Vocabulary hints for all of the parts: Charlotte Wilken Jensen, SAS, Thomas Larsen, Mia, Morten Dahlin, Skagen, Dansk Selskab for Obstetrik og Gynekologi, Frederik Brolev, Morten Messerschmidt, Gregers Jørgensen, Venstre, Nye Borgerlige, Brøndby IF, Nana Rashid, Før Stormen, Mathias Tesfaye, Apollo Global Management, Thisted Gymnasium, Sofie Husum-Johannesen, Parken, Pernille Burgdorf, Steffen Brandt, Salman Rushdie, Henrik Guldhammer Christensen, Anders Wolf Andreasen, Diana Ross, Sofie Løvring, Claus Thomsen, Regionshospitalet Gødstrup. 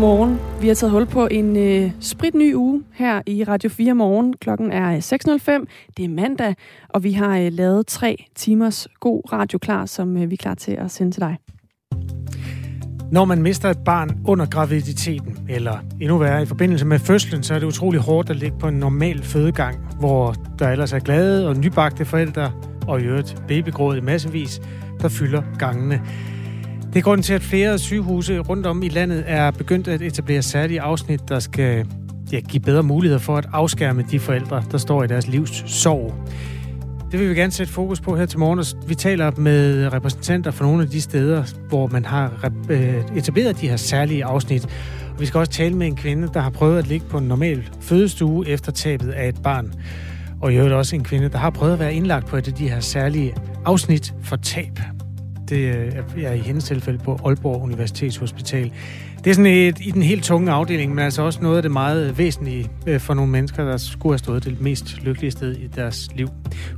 Godmorgen. Vi har taget hul på en spritny uge her i Radio 4 morgen. Klokken er 6.05. Det er mandag, og vi har lavet 3 timers god radio klar, som vi er klar til at sende til dig. Når man mister et barn under graviditeten, eller endnu værre i forbindelse med fødslen, så er det utrolig hårdt at ligge på en normal fødegang, hvor der ellers er glade og nybagte forældre, og i øvrigt babygråd i massevis, der fylder gangene. Det er grunden til, at flere sygehuse rundt om i landet er begyndt at etablere særlige afsnit, der skal give bedre muligheder for at afskærme de forældre, der står i deres livs sorg. Det vil vi gerne sætte fokus på her til morgen, og vi taler med repræsentanter fra nogle af de steder, hvor man har etableret de her særlige afsnit. Og vi skal også tale med en kvinde, der har prøvet at ligge på en normal fødestue efter tabet af et barn. Og i øvrigt også en kvinde, der har prøvet at være indlagt på et af de her særlige afsnit for tab. Det er i hendes tilfælde på Aalborg Universitets Hospital. Det er sådan i den helt tunge afdeling, men altså også noget af det meget væsentlige for nogle mennesker, der skulle have stået det mest lykkelige sted i deres liv.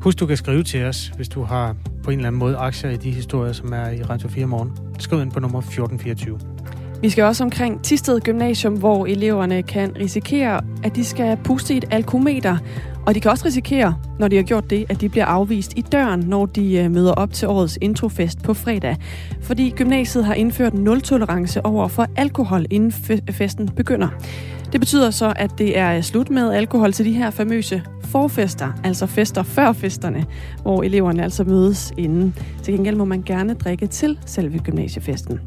Husk, du kan skrive til os, hvis du har på en eller anden måde aktier i de historier, som er i Radio 4 morgen. Skriv ind på nummer 1424. Vi skal også omkring Thisted Gymnasium, hvor eleverne kan risikere, at de skal puste i et alkometer. Og de kan også risikere, når de har gjort det, at de bliver afvist i døren, når de møder op til årets introfest på fredag. Fordi gymnasiet har indført nul-tolerance over for alkohol, inden festen begynder. Det betyder så, at det er slut med alkohol til de her famøse forfester, altså fester før festerne, hvor eleverne altså mødes inden. Til gengæld må man gerne drikke til selve gymnasiefesten.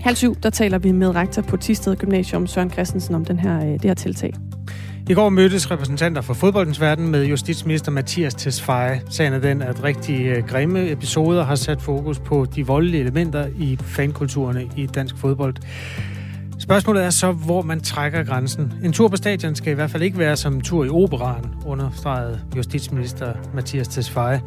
6:30, der taler vi med rektor på Thisted Gymnasium, Søren Christensen, om det her tiltag. I går mødtes repræsentanter fra fodboldens verden med justitsminister Mathias Tesfaye. Sagen er den, at rigtig grimme episoder har sat fokus på de voldelige elementer i fankulturerne i dansk fodbold. Spørgsmålet er så, hvor man trækker grænsen. En tur på stadion skal i hvert fald ikke være som en tur i operaen, understregede justitsminister Mathias Tesfaye.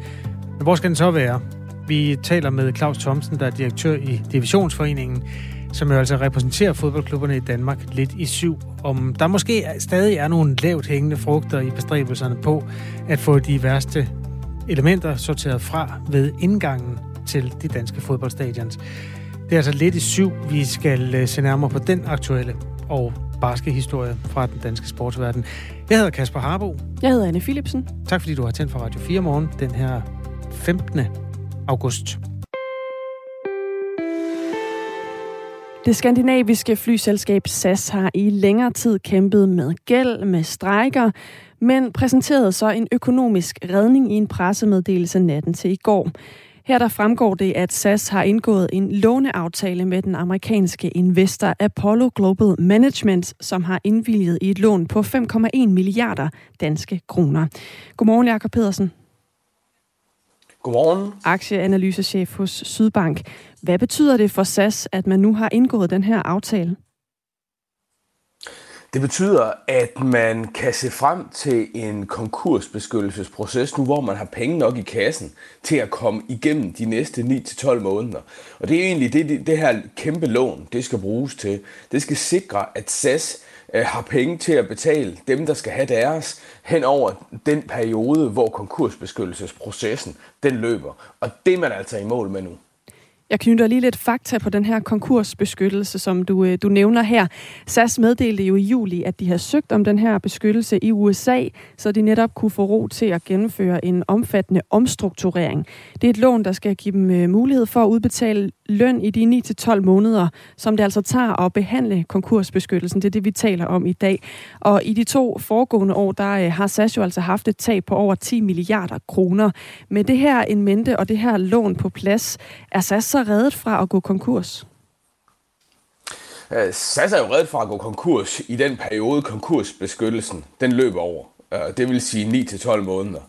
Men hvor skal den så være? Vi taler med Claus Thomsen, der er direktør i Divisionsforeningen, som jo altså repræsenterer fodboldklubberne i Danmark lidt i syv, om der måske stadig er nogle lavt hængende frugter i bestræbelserne på at få de værste elementer sorteret fra ved indgangen til de danske fodboldstadions. Det er altså lidt i syv, vi skal se nærmere på den aktuelle og barske historie fra den danske sportsverden. Jeg hedder Kasper Harbo. Jeg hedder Anne Philipsen. Tak fordi du har tændt for Radio 4 morgen den her 15. august. Det skandinaviske flyselskab SAS har i længere tid kæmpet med gæld, med strejker, men præsenterede så en økonomisk redning i en pressemeddelelse natten til i går. Her der fremgår det, at SAS har indgået en låneaftale med den amerikanske investor Apollo Global Management, som har indvilliget i et lån på 5,1 milliarder danske kroner. Godmorgen, Jakob Pedersen. Godmorgen. Aktieanalysechef hos Sydbank. Hvad betyder det for SAS, at man nu har indgået den her aftale? Det betyder, at man kan se frem til en konkursbeskyttelsesproces nu, hvor man har penge nok i kassen til at komme igennem de næste 9-12 måneder. Og det er egentlig det her kæmpe lån, det skal bruges til. Det skal sikre, at SAS har penge til at betale dem, der skal have deres, hen over den periode, hvor konkursbeskyttelsesprocessen den løber. Og det er man altså i mål med nu. Jeg knytter lige lidt fakta på den her konkursbeskyttelse, som du nævner her. SAS meddelte jo i juli, at de har søgt om den her beskyttelse i USA, så de netop kunne få ro til at gennemføre en omfattende omstrukturering. Det er et lån, der skal give dem mulighed for at udbetale løn i de 9-12 måneder, som det altså tager at behandle konkursbeskyttelsen. Det er det, vi taler om i dag. Og i de 2 foregående år, der har SAS jo altså haft et tab på over 10 milliarder kroner. Med det her in mente og det her lån på plads, er SAS så reddet fra at gå konkurs? SAS er jo reddet fra at gå konkurs i den periode, konkursbeskyttelsen den løber over. Det vil sige 9-12 måneder.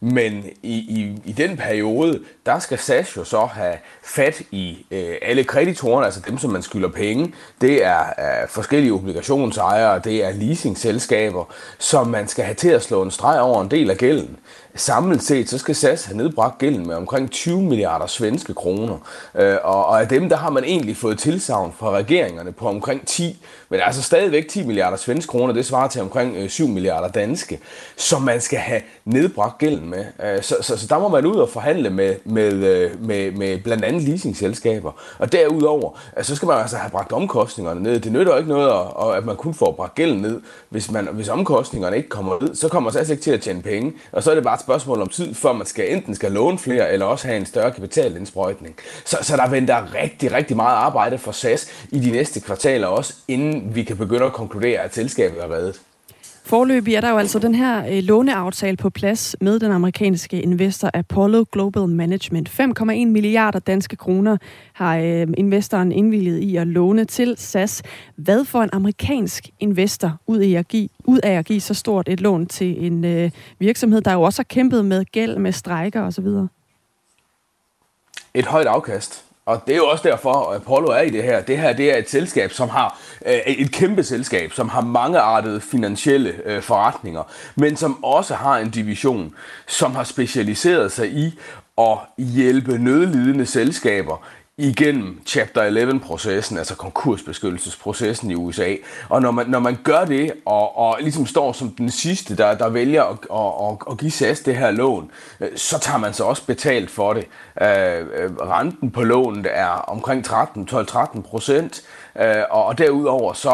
Men i den periode, der skal SAS jo så have fat i alle kreditorerne, altså dem, som man skylder penge. Det er forskellige obligationsejere, det er leasingselskaber, som man skal have til at slå en streg over en del af gælden. Samlet set, så skal SAS have nedbragt gælden med omkring 20 milliarder svenske kroner. Og af dem, der har man egentlig fået tilsagn fra regeringerne på omkring 10. Men altså stadigvæk 10 milliarder svenske kroner, det svarer til omkring 7 milliarder danske, som man skal have nedbragt gælden med. Så der må man ud og forhandle med blandt andet leasingselskaber. Og derudover, så skal man altså have bragt omkostningerne ned. Det nytter ikke noget, at man kun får bragt gælden ned. Hvis omkostningerne ikke kommer ned, så kommer SAS ikke til at tjene penge. Og så er det bare et spørgsmål om tid, før man enten skal låne flere, eller også have en større kapitalindsprøjtning. Så der venter rigtig, rigtig meget arbejde for SAS i de næste kvartaler også, inden vi kan begynde at konkludere, at selskabet er reddet. Foreløbig er der jo altså den her låneaftale på plads med den amerikanske investor Apollo Global Management. 5,1 milliarder danske kroner har investoren indvilliget i at låne til SAS. Hvad får en amerikansk investor ud af at give så stort et lån til en virksomhed, der jo også har kæmpet med gæld, med strejker osv.? Et højt afkast. Og det er jo også derfor, at Apollo er i det her. Det her, det er et selskab, som har et kæmpe selskab, som har mangeartede finansielle forretninger, men som også har en division, som har specialiseret sig i at hjælpe nødlidende selskaber igennem Chapter 11-processen, altså konkursbeskyttelsesprocessen i USA. Og når man gør det, og ligesom står som den sidste, der vælger at give SAS det her lån, så tager man så også betalt for det. Renten på lånet er omkring 12-13%, og derudover så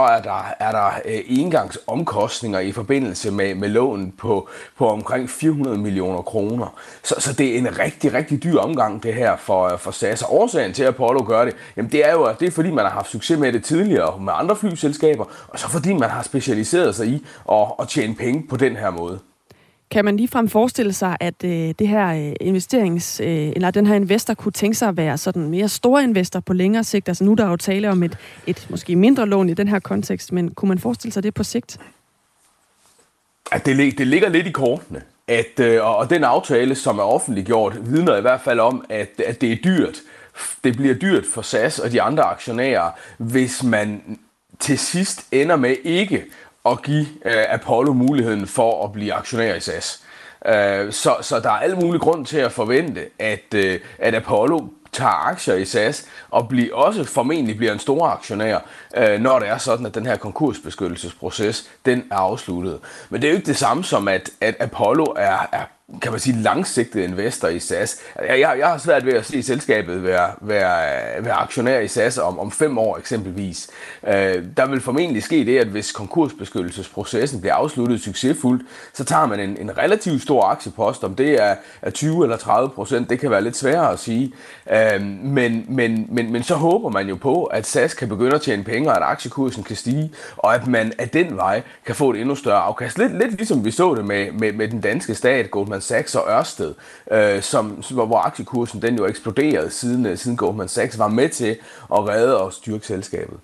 er der engangsomkostninger i forbindelse med lånet på omkring 400 millioner kroner. Så det er en rigtig, rigtig dyr omgang, det her for SAS. Og årsagen til Apollo gør det, jamen det er fordi man har haft succes med det tidligere med andre flyselskaber, og så fordi man har specialiseret sig i at tjene penge på den her måde. Kan man ligefrem forestille sig, at den her investor kunne tænke sig at være sådan mere store investor på længere sigt? Altså nu er der jo tale om et måske mindre lån i den her kontekst, men kunne man forestille sig det på sigt? At det ligger lidt i kortene. Og den aftale, som er offentliggjort, vidner i hvert fald om, at det er dyrt. Det bliver dyrt for SAS og de andre aktionærer, hvis man til sidst ender med ikke at give Apollo muligheden for at blive aktionær i SAS. Så der er al mulig grund til at forvente, at Apollo tager aktier i SAS og også formentlig bliver en stor aktionær, når det er sådan, at den her konkursbeskyttelsesproces, den er afsluttet. Men det er jo ikke det samme som, at Apollo er kan man sige, langsigtede investor i SAS. Jeg har svært ved at se selskabet være aktionær i SAS om 5 år eksempelvis. Der vil formentlig ske det, at hvis konkursbeskyttelsesprocessen bliver afsluttet succesfuldt, så tager man en relativt stor aktiepost, om det er 20% eller 30%, det kan være lidt sværere at sige. Men så håber man jo på, at SAS kan begynde at tjene penge, og at aktiekursen kan stige, og at man af den vej kan få et endnu større afkast. Lidt ligesom vi så det med den danske stat, Goldman Sachs og Ørsted, hvor aktiekursen den jo eksploderede siden Goldman Sachs var med til at redde og styrke selskabet.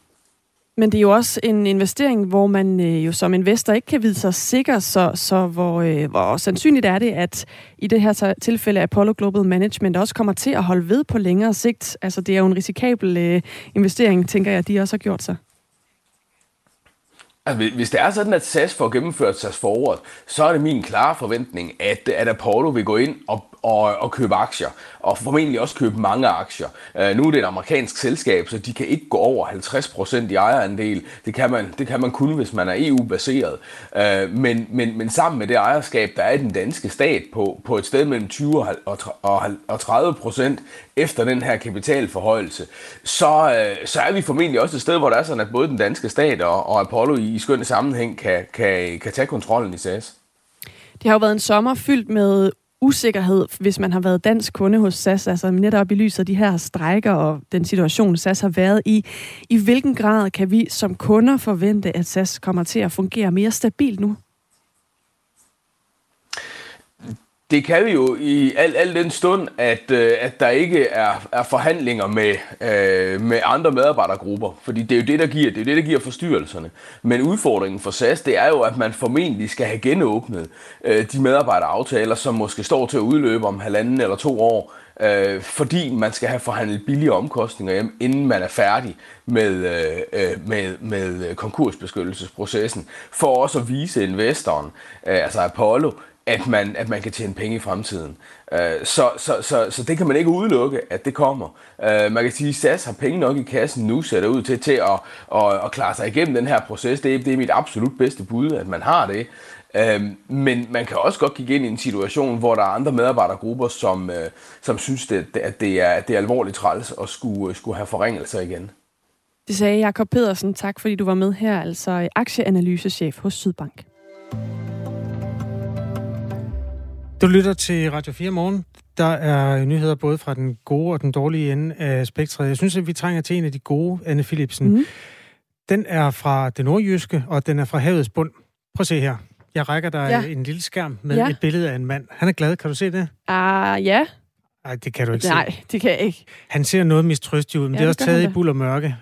Men det er jo også en investering, hvor man jo som investor ikke kan vide sig sikker, så hvor sandsynligt er det, at i det her tilfælde Apollo Global Management også kommer til at holde ved på længere sigt. Altså det er jo en risikabel investering, tænker jeg, de også har gjort sig. Altså, hvis det er sådan, at SAS får gennemført SAS Forward, så er det min klare forventning, at Apollo vil gå ind og købe aktier, og formentlig også købe mange aktier. Nu er det et amerikansk selskab, så de kan ikke gå over 50% i ejerandel. Det kan man kun, hvis man er EU-baseret. Men sammen med det ejerskab, der er i den danske stat på et sted mellem 20% og 30% efter den her kapitalforhøjelse, så er vi formentlig også et sted, hvor der er sådan, at både den danske stat og Apollo i skønne sammenhæng kan tage kontrollen i SAS. Det har jo været en sommer fyldt med usikkerhed, hvis man har været dansk kunde hos SAS, altså netop i lyset af de her strejker og den situation, SAS har været i. I hvilken grad kan vi som kunder forvente, at SAS kommer til at fungere mere stabilt nu? Det kan vi jo i al den stund, at der ikke er forhandlinger med andre medarbejdergrupper, fordi det er jo det, der giver forstyrrelserne. Men udfordringen for SAS, det er jo, at man formentlig skal have genåbnet de medarbejderaftaler, som måske står til at udløbe om 1,5 eller 2 år, fordi man skal have forhandlet billige omkostninger hjem, inden man er færdig med konkursbeskyttelsesprocessen, for også at vise investoren, altså Apollo, at man kan tjene penge i fremtiden. Så det kan man ikke udelukke, at det kommer. Man kan sige, at SAS har penge nok i kassen nu, ser det ud til at klare sig igennem den her proces. Det er mit absolut bedste bud, at man har det. Men man kan også godt kigge ind i en situation, hvor der er andre medarbejdergrupper, som synes, at det er alvorligt træls at skulle have forringelser igen. Det sagde Jakob Pedersen. Tak fordi du var med her, altså aktieanalysechef hos Sydbank. Du lytter til Radio 4 Morgen. Der er nyheder både fra den gode og den dårlige ende af spektret. Jeg synes, at vi trænger til en af de gode, Anne Philipsen. Mm-hmm. Den er fra det nordjyske, og den er fra havets bund. Prøv at se her. Jeg rækker dig en lille skærm med et billede af en mand. Han er glad. Kan du se det? Ja. Nej, det kan du ikke se. Nej, det kan jeg ikke. Han ser noget mistrøstig ud, men det er også taget i bulder mørke.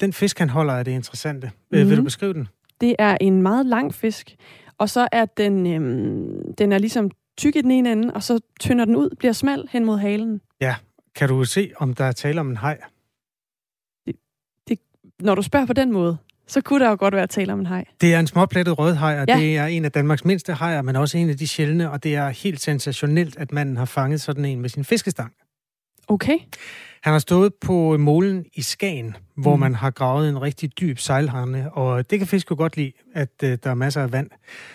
Den fisk, han holder, er det interessante. Mm-hmm. Vil du beskrive den? Det er en meget lang fisk, og så er den er ligesom tyk i den ene ende, og så tynder den ud, bliver smal hen mod halen. Ja, kan du se, om der er tale om en haj? Når du spørger på den måde, så kunne der jo godt være tale om en haj. Det er en småplettet rødhaj, og det er en af Danmarks mindste hajer, men også en af de sjældne, og det er helt sensationelt, at manden har fanget sådan en med sin fiskestang. Okay. Han har stået på molen i Skagen, hvor man har gravet en rigtig dyb sejlrende, og det kan fisk jo godt lide, at der er masser af vand.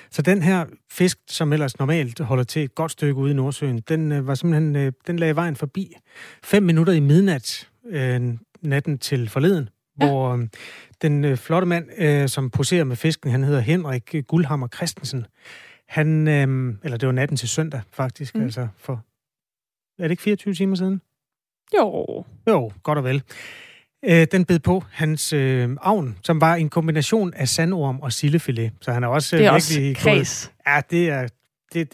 Så den her fisk, som ellers normalt holder til et godt stykke ude i Nordsøen, den lagde vejen forbi 5 minutter i midnat natten til forleden, hvor den flotte mand, som poserer med fisken, han hedder Henrik Guldhammer Christensen. Han, eller det var natten til søndag faktisk, altså for... Er det ikke 24 timer siden? Jo, godt og vel. Den bed på hans agn, som var en kombination af sandorm og sildefilet. Så han er også... Det er virkelig også kreds. Ja, det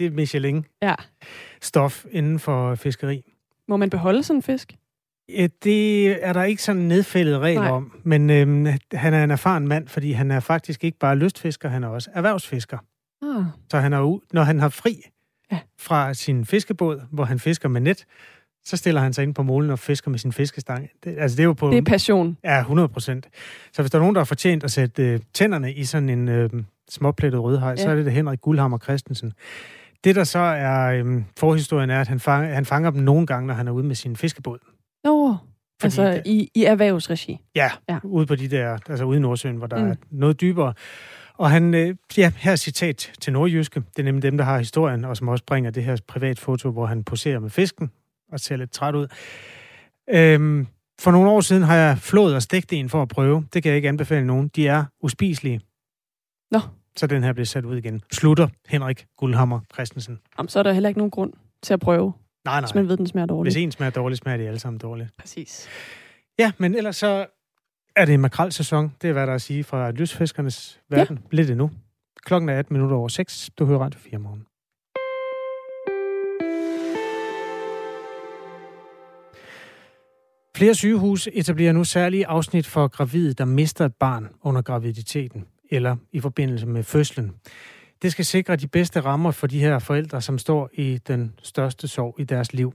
er Michelin-stof inden for fiskeri. Må man beholde sådan en fisk? Det er der ikke sådan en nedfældet regel om. Men han er en erfaren mand, fordi han er faktisk ikke bare lystfisker, han er også erhvervsfisker. Ah. Så han er, når han har fri fra sin fiskebåd, hvor han fisker med net, så stiller han sig ind på molen og fisker med sin fiskestang. Det er jo på... Det er passion. Ja, 100%. Så hvis der er nogen, der har fortjent at sætte tænderne i sådan en småplettet rødhaj, så er det Henrik Guldhammer Christensen. Det, der så er forhistorien, er, at han fanger dem nogle gange, når han er ude med sin fiskebåd. I erhvervsregi? Ja, ude på de der... Altså ude i Nordsøen, hvor der er noget dybere. Og han... her er citat til nordjyske. Det er nemlig dem, der har historien, og som også bringer det her privatfoto, hvor han poserer med fisken og ser lidt træt ud. For nogle år siden har jeg flået og stegt en for at prøve. Det kan jeg ikke anbefale nogen. De er uspiselige. Nå. Så den her bliver sat ud igen. Slutter Henrik Guldhammer Christensen. Jamen, så er der heller ikke nogen grund til at prøve. Nej. Hvis man ved, den smager dårligt. Hvis en smager dårligt, smager de alle sammen dårligt. Præcis. Ja, men ellers så er det makrelsæson. Det er, hvad der er at sige fra lystfiskernes verden. Ja. Lidt endnu. Klokken er 18 minutter over 6. Du hører Radio 4 Morgen. Flere sygehus etablerer nu særlige afsnit for gravide, der mister et barn under graviditeten eller i forbindelse med fødslen. Det skal sikre de bedste rammer for de her forældre, som står i den største sorg i deres liv.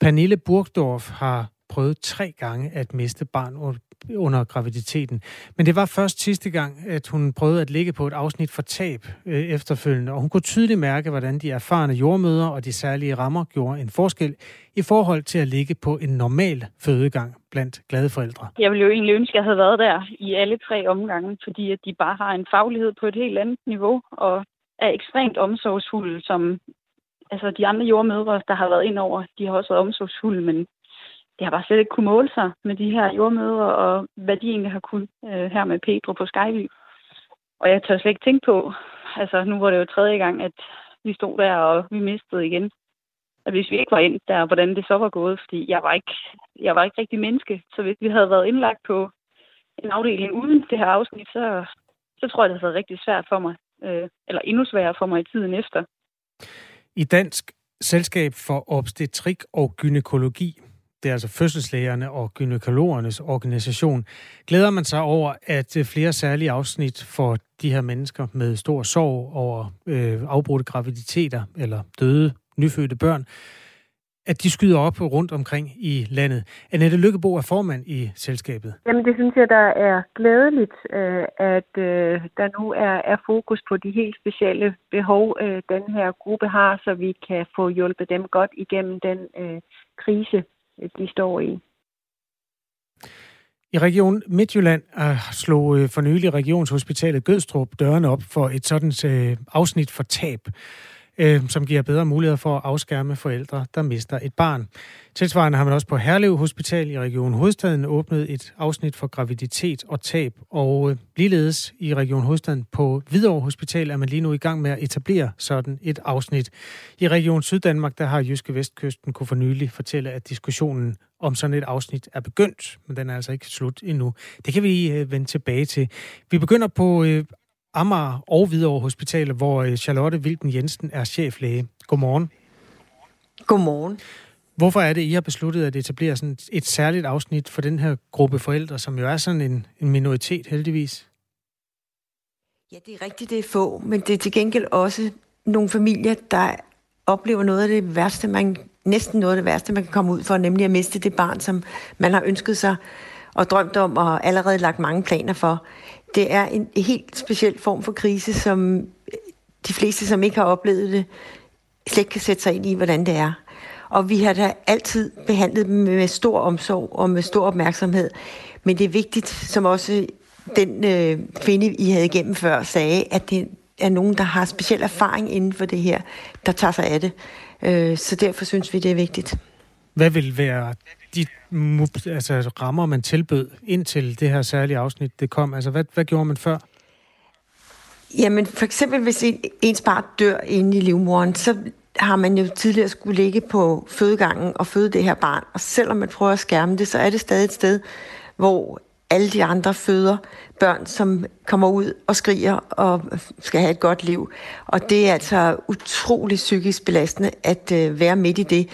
Pernille Burgdorf har prøvet 3 gange at miste barn under graviditeten. Men det var først sidste gang, at hun prøvede at ligge på et afsnit for tab efterfølgende, og hun kunne tydeligt mærke, hvordan de erfarne jordmødre og de særlige rammer gjorde en forskel i forhold til at ligge på en normal fødegang blandt glade forældre. Jeg ville jo egentlig ønske, at jeg havde været der i alle 3 omgange, fordi at de bare har en faglighed på et helt andet niveau og er ekstremt omsorgsfulde, som altså de andre jordmødre, der har været ind over, de har også været omsorgsfulde, men jeg har bare slet ikke kunne måle sig med de her jordmødre, og hvad de egentlig har kunnet her med Pedro på Skyby. Og jeg tør slet ikke tænke på, altså nu var det jo 3. gang, at vi stod der, og vi mistede igen. Og hvis vi ikke var ind der, hvordan det så var gået, fordi jeg var ikke rigtig menneske. Så hvis vi havde været indlagt på en afdeling uden det her afsnit, så tror jeg, det havde været rigtig svært for mig, eller endnu sværere for mig i tiden efter. I Dansk Selskab for Obstetrik og Gynekologi, det er altså fødselslægerne og gynækologernes organisation, glæder man sig over, at flere særlige afsnit for de her mennesker med stor sorg over afbrudte graviditeter eller døde nyfødte børn at de skyder op rundt omkring i landet. Annette Lykkebo er formand i selskabet. Jamen det synes jeg, der er glædeligt, at der nu er fokus på de helt specielle behov, den her gruppe har, så vi kan få hjulpet dem godt igennem den krise, de står i. I Region Midtjylland slog for nylig Regionshospitalet Gødstrup dørene op for et sådan afsnit for tab, som giver bedre muligheder for at afskærme forældre, der mister et barn. Tilsvarende har man også på Herlev Hospital i Region Hovedstaden åbnet et afsnit for graviditet og tab, og ligeledes i Region Hovedstaden på Hvidovre Hospital er man lige nu i gang med at etablere sådan et afsnit. I Region Syddanmark, der har Jyske Vestkysten kunne for nylig fortælle, at diskussionen om sådan et afsnit er begyndt, men den er altså ikke slut endnu. Det kan vi vende tilbage til. Vi begynder på Amager og Hvidovre Hospitaler, hvor Charlotte Wilken Jensen er cheflæge. Godmorgen. Godmorgen. Hvorfor er det, I har besluttet at etablere sådan et særligt afsnit for den her gruppe forældre, som jo er sådan en minoritet heldigvis? Ja, det er rigtigt, det er få, men det er til gengæld også nogle familier, der oplever noget af det værste, man kan komme ud for, nemlig at miste det barn, som man har ønsket sig og drømt om og allerede lagt mange planer for. Det er en helt speciel form for krise, som de fleste, som ikke har oplevet det, slet ikke kan sætte sig ind i, hvordan det er. Og vi har da altid behandlet dem med stor omsorg og med stor opmærksomhed. Men det er vigtigt, som også den kvinde, I havde igennem før, sagde, at det er nogen, der har speciel erfaring inden for det her, der tager sig af det. Så derfor synes vi, det er vigtigt. Hvad vil være de rammer, man tilbød indtil det her særlige afsnit, det kom? Altså, hvad gjorde man før? Jamen, for eksempel, hvis ens barn dør inde i livmoderen, så har man jo tidligere skulle ligge på fødegangen og føde det her barn. Og selvom man prøver at skærme det, så er det stadig et sted, hvor alle de andre føder børn, som kommer ud og skriger og skal have et godt liv. Og det er altså utrolig psykisk belastende at være midt i det.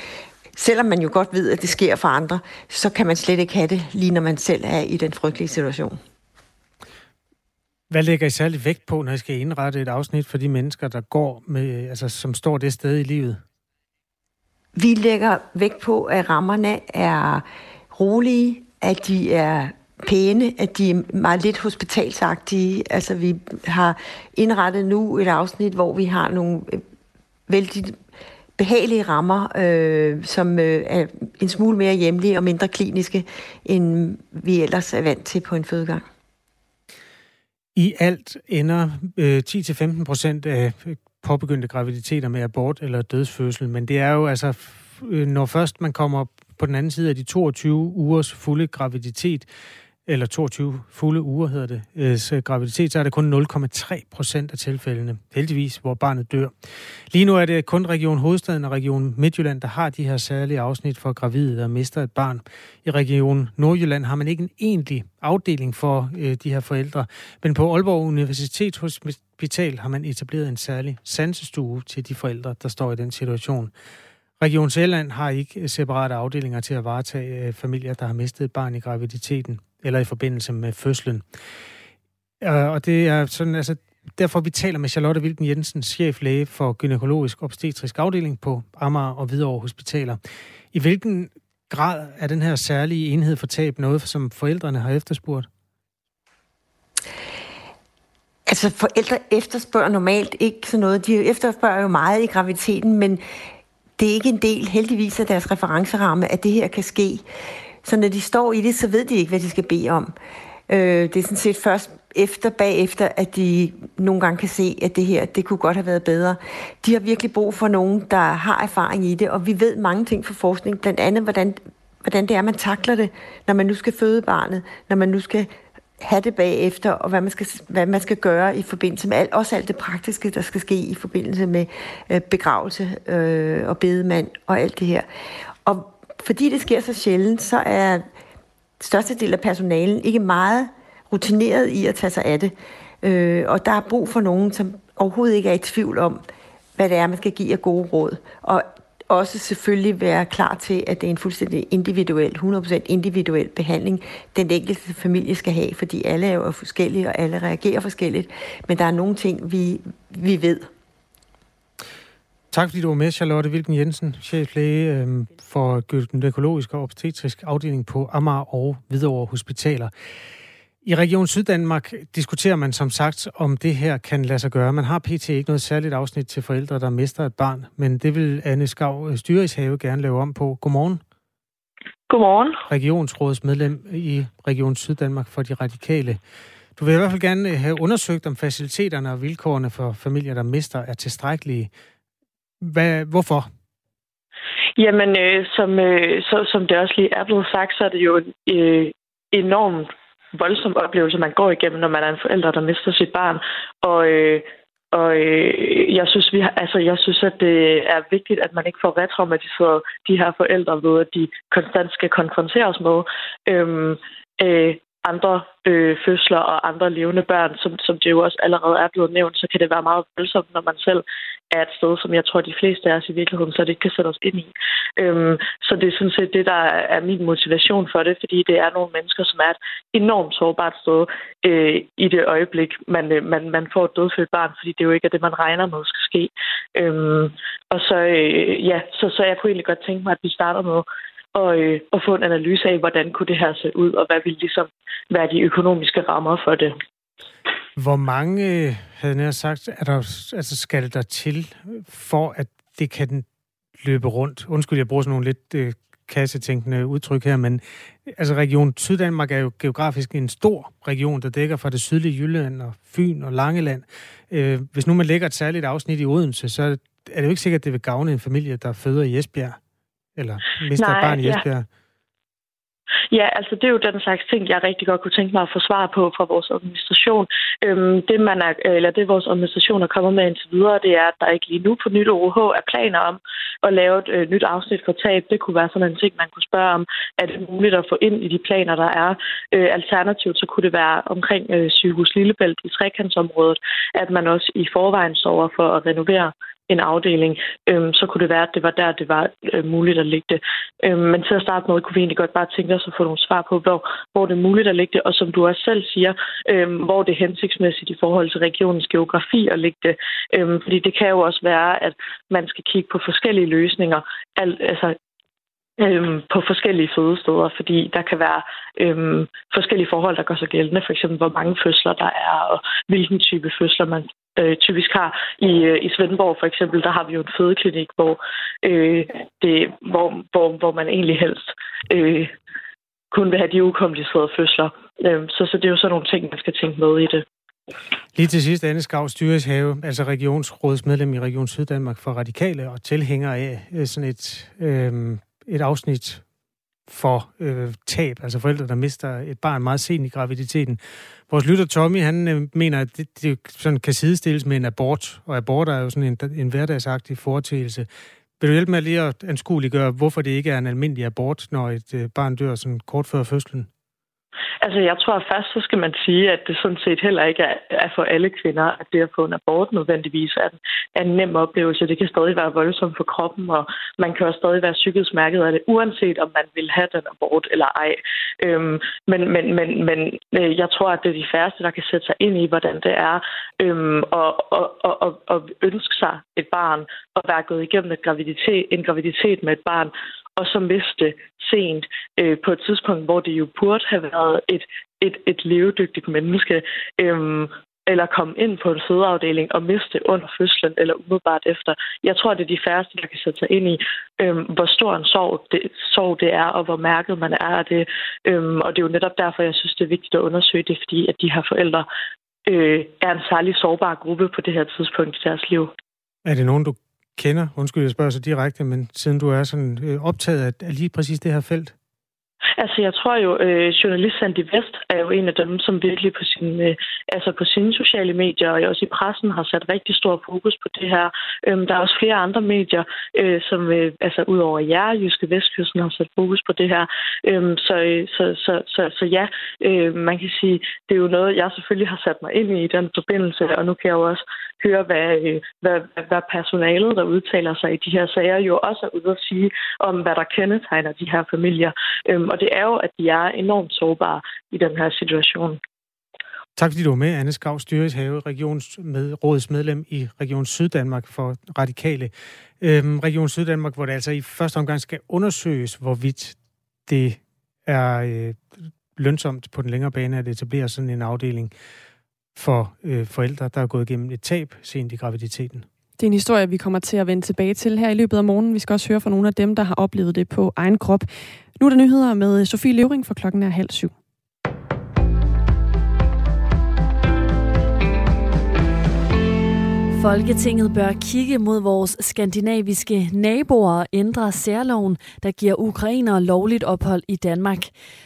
Selvom man jo godt ved, at det sker for andre, så kan man slet ikke have det, lige når man selv er i den frygtelige situation. Hvad lægger I særlig vægt på, når I skal indrette et afsnit for de mennesker, der går med, altså, som står det sted i livet? Vi lægger vægt på, at rammerne er rolige, at de er pæne, at de er meget lidt hospitalsagtige. Altså, vi har indrettet nu et afsnit, hvor vi har nogle vældig behagelige rammer, som er en smule mere hjemlige og mindre kliniske, end vi ellers er vant til på en fødegang. I alt ender 10-15% af påbegyndte graviditeter med abort eller dødsfødsel, men det er jo altså, når først man kommer på den anden side af de 22 ugers fulde graviditet, eller 22 fulde uger hedder det, så graviditet, så er det kun 0,3% af tilfældene, heldigvis, hvor barnet dør. Lige nu er det kun Region Hovedstaden og Region Midtjylland, der har de her særlige afsnit for gravide, der mister et barn. I Region Nordjylland har man ikke en egentlig afdeling for de her forældre, men på Aalborg Universitets Hospital har man etableret en særlig sansestue til de forældre, der står i den situation. Region Sjælland har ikke separate afdelinger til at varetage familier, der har mistet et barn i graviditeten eller i forbindelse med fødslen. Og det er sådan, altså, derfor vi taler med Charlotte Wilken Jensen, cheflæge for gynækologisk obstetrisk afdeling på Amager og Hvidovre Hospitaler. I hvilken grad er den her særlige enhed for tab noget, som forældrene har efterspurgt? Altså, forældre efterspørger normalt ikke sådan noget. De efterspørger jo meget i graviditeten, men det er ikke en del, heldigvis, af deres referenceramme, at det her kan ske. Så når de står i det, så ved de ikke, hvad de skal bede om. Det er sådan set først bagefter, at de nogle gange kan se, at det her, det kunne godt have været bedre. De har virkelig brug for nogen, der har erfaring i det, og vi ved mange ting fra forskning, blandt andet, hvordan det er, man takler det, når man nu skal føde barnet, når man nu skal have det bagefter, og hvad man skal gøre i forbindelse med alt det praktiske, der skal ske i forbindelse med begravelse og bedemand og alt det her. Og fordi det sker så sjældent, så er størstedelen af personalen ikke meget rutineret i at tage sig af det. Og der er brug for nogen, som overhovedet ikke er i tvivl om, hvad det er, man skal give af gode råd. Og også selvfølgelig være klar til, at det er en fuldstændig individuel, 100% individuel behandling, den enkelte familie skal have, fordi alle er jo forskellige, og alle reagerer forskelligt. Men der er nogle ting, vi ved. Tak fordi du var med, Charlotte Wilken Jensen, cheflæge for gynækologisk og obstetrisk afdeling på Amager og Hvidovre Hospitaler. I Region Syddanmark diskuterer man som sagt, om det her kan lade sig gøre. Man har pt. Ikke noget særligt afsnit til forældre, der mister et barn, men det vil Anne Skav Styreshave gerne lave om på. Godmorgen. Godmorgen. Regionsrådsmedlem i Region Syddanmark for De Radikale. Du vil i hvert fald gerne have undersøgt, om faciliteterne og vilkårene for familier, der mister, er tilstrækkelige. Hvorfor? Jamen, som det også lige er blevet sagt, så er det jo en enormt voldsom oplevelse, man går igennem, når man er en forælder, der mister sit barn. Jeg synes, at det er vigtigt, at man ikke får retraumatiseret de her forældre ved, at de konstant skal konfronteres med andre fødsler og andre levende børn, som det jo også allerede er blevet nævnt, så kan det være meget voldsomt, når man selv er et sted, som jeg tror, de fleste af os i virkeligheden så det ikke kan sætte os ind i. Så det er sådan set det, der er min motivation for det, fordi det er nogle mennesker, som er et enormt sårbart sted i det øjeblik, man får et dødfødt barn, fordi det jo ikke er det, man regner med skal ske. Så jeg kunne egentlig godt tænke mig, at vi starter med og få en analyse af, hvordan kunne det her se ud, og hvad ville ligesom være de økonomiske rammer for det. Hvor mange, havde jeg sagt, er der, altså skal det der til, for at det kan løbe rundt? Undskyld, jeg bruger sådan nogle lidt kassetænkende udtryk her, men altså Region Syddanmark er jo geografisk en stor region, der dækker fra det sydlige Jylland og Fyn og Langeland. Hvis nu man lægger et særligt afsnit i Odense, så er det jo ikke sikkert, at det vil gavne en familie, der føder i Esbjerg. Eller mister et barn i Esbjerg? Ja, altså det er jo den slags ting, jeg rigtig godt kunne tænke mig at få svar på fra vores administration. Det vores administration er kommet med indtil videre, det er, at der ikke lige nu på Nyt OOH er planer om at lave et nyt afsnit for tab. Det kunne være sådan en ting, man kunne spørge om, er det muligt at få ind i de planer, der er. Alternativt, så kunne det være omkring Sygehus Lillebælt i trekantsområdet, at man også i forvejen sover for at renovere en afdeling, så kunne det være, at det var der, det var muligt at lægge det. Men til at starte med, kunne vi egentlig godt bare tænke os at få nogle svar på, hvor det er muligt at lægge det, og som du også selv siger, hvor det er hensigtsmæssigt i forhold til regionens geografi at lægge det. Fordi det kan jo også være, at man skal kigge på forskellige løsninger, på forskellige fødesteder, fordi der kan være forskellige forhold, der gør sig gældende, for eksempel hvor mange fødsler der er, og hvilken type fødsler man typisk har. I Svendborg for eksempel, der har vi jo en fødeklinik, hvor man egentlig helst kun vil have de ukomplicerede fødsler. Så det er jo sådan nogle ting, man skal tænke med i det. Lige til sidst, Anne Skav Styreshave, altså regionsrådsmedlem i Region Syddanmark for Radikale og tilhænger af sådan et afsnit for tab, altså forældre, der mister et barn meget sent i graviditeten. Vores lytter Tommy, han mener, at det sådan kan sidestilles med en abort, og abort er jo sådan en hverdagsagtig foretagelse. Vil du hjælpe mig lige at anskueliggøre, hvorfor det ikke er en almindelig abort, når et barn dør sådan kort før fødslen? Altså, jeg tror først, så skal man sige, at det sådan set heller ikke er for alle kvinder, at det at få en abort nødvendigvis er en nem oplevelse. Det kan stadig være voldsomt for kroppen, og man kan også stadig være psykisk mærket af det, uanset om man vil have den abort eller ej. Men jeg tror, at det er de færreste, der kan sætte sig ind i, hvordan det er at ønske sig et barn, og være gået igennem en graviditet med et barn, og så miste sent på et tidspunkt, hvor det jo burde have været et levedygtigt menneske, eller komme ind på en fødeafdeling og miste under fødslen eller umiddelbart efter. Jeg tror, det er de færreste, der kan sætte sig ind i, hvor stor en sorg det er, og hvor mærket man er af det. Og det er jo netop derfor, jeg synes, det er vigtigt at undersøge det, fordi at de her forældre er en særlig sårbar gruppe på det her tidspunkt i deres liv. Er det nogen, du kender? Undskyld, jeg spørger så direkte, men siden du er sådan optaget af lige præcis det her felt? Altså, jeg tror jo, journalist Sandy West er jo en af dem, som virkelig på sine sociale medier og også i pressen har sat rigtig stor fokus på det her. Der er også flere andre medier, som ud over jer, Jyske Vestkysten, har sat fokus på det her. Man kan sige, det er jo noget, jeg selvfølgelig har sat mig ind i den forbindelse, og nu kan jeg jo også høre, hvad personalet, der udtaler sig i de her sager, jo også er ude at sige om, hvad der kendetegner de her familier. Og det er jo, at de er enormt sårbare i den her situation. Tak fordi du var med, Anne Skav Styreshave, regionsrådsmedlem i Region Syddanmark for Radikale. Region Syddanmark, hvor det altså i første omgang skal undersøges, hvorvidt det er lønsomt på den længere bane at etablere sådan en afdeling for forældre, der er gået igennem et tab sent i graviditeten. Det er en historie, vi kommer til at vende tilbage til her i løbet af morgenen. Vi skal også høre fra nogle af dem, der har oplevet det på egen krop. Nu er der nyheder med Sofie Løvring, for klokken er 6:30. Folketinget bør kigge mod vores skandinaviske naboer og ændre særloven, der giver ukrainere lovligt ophold i Danmark.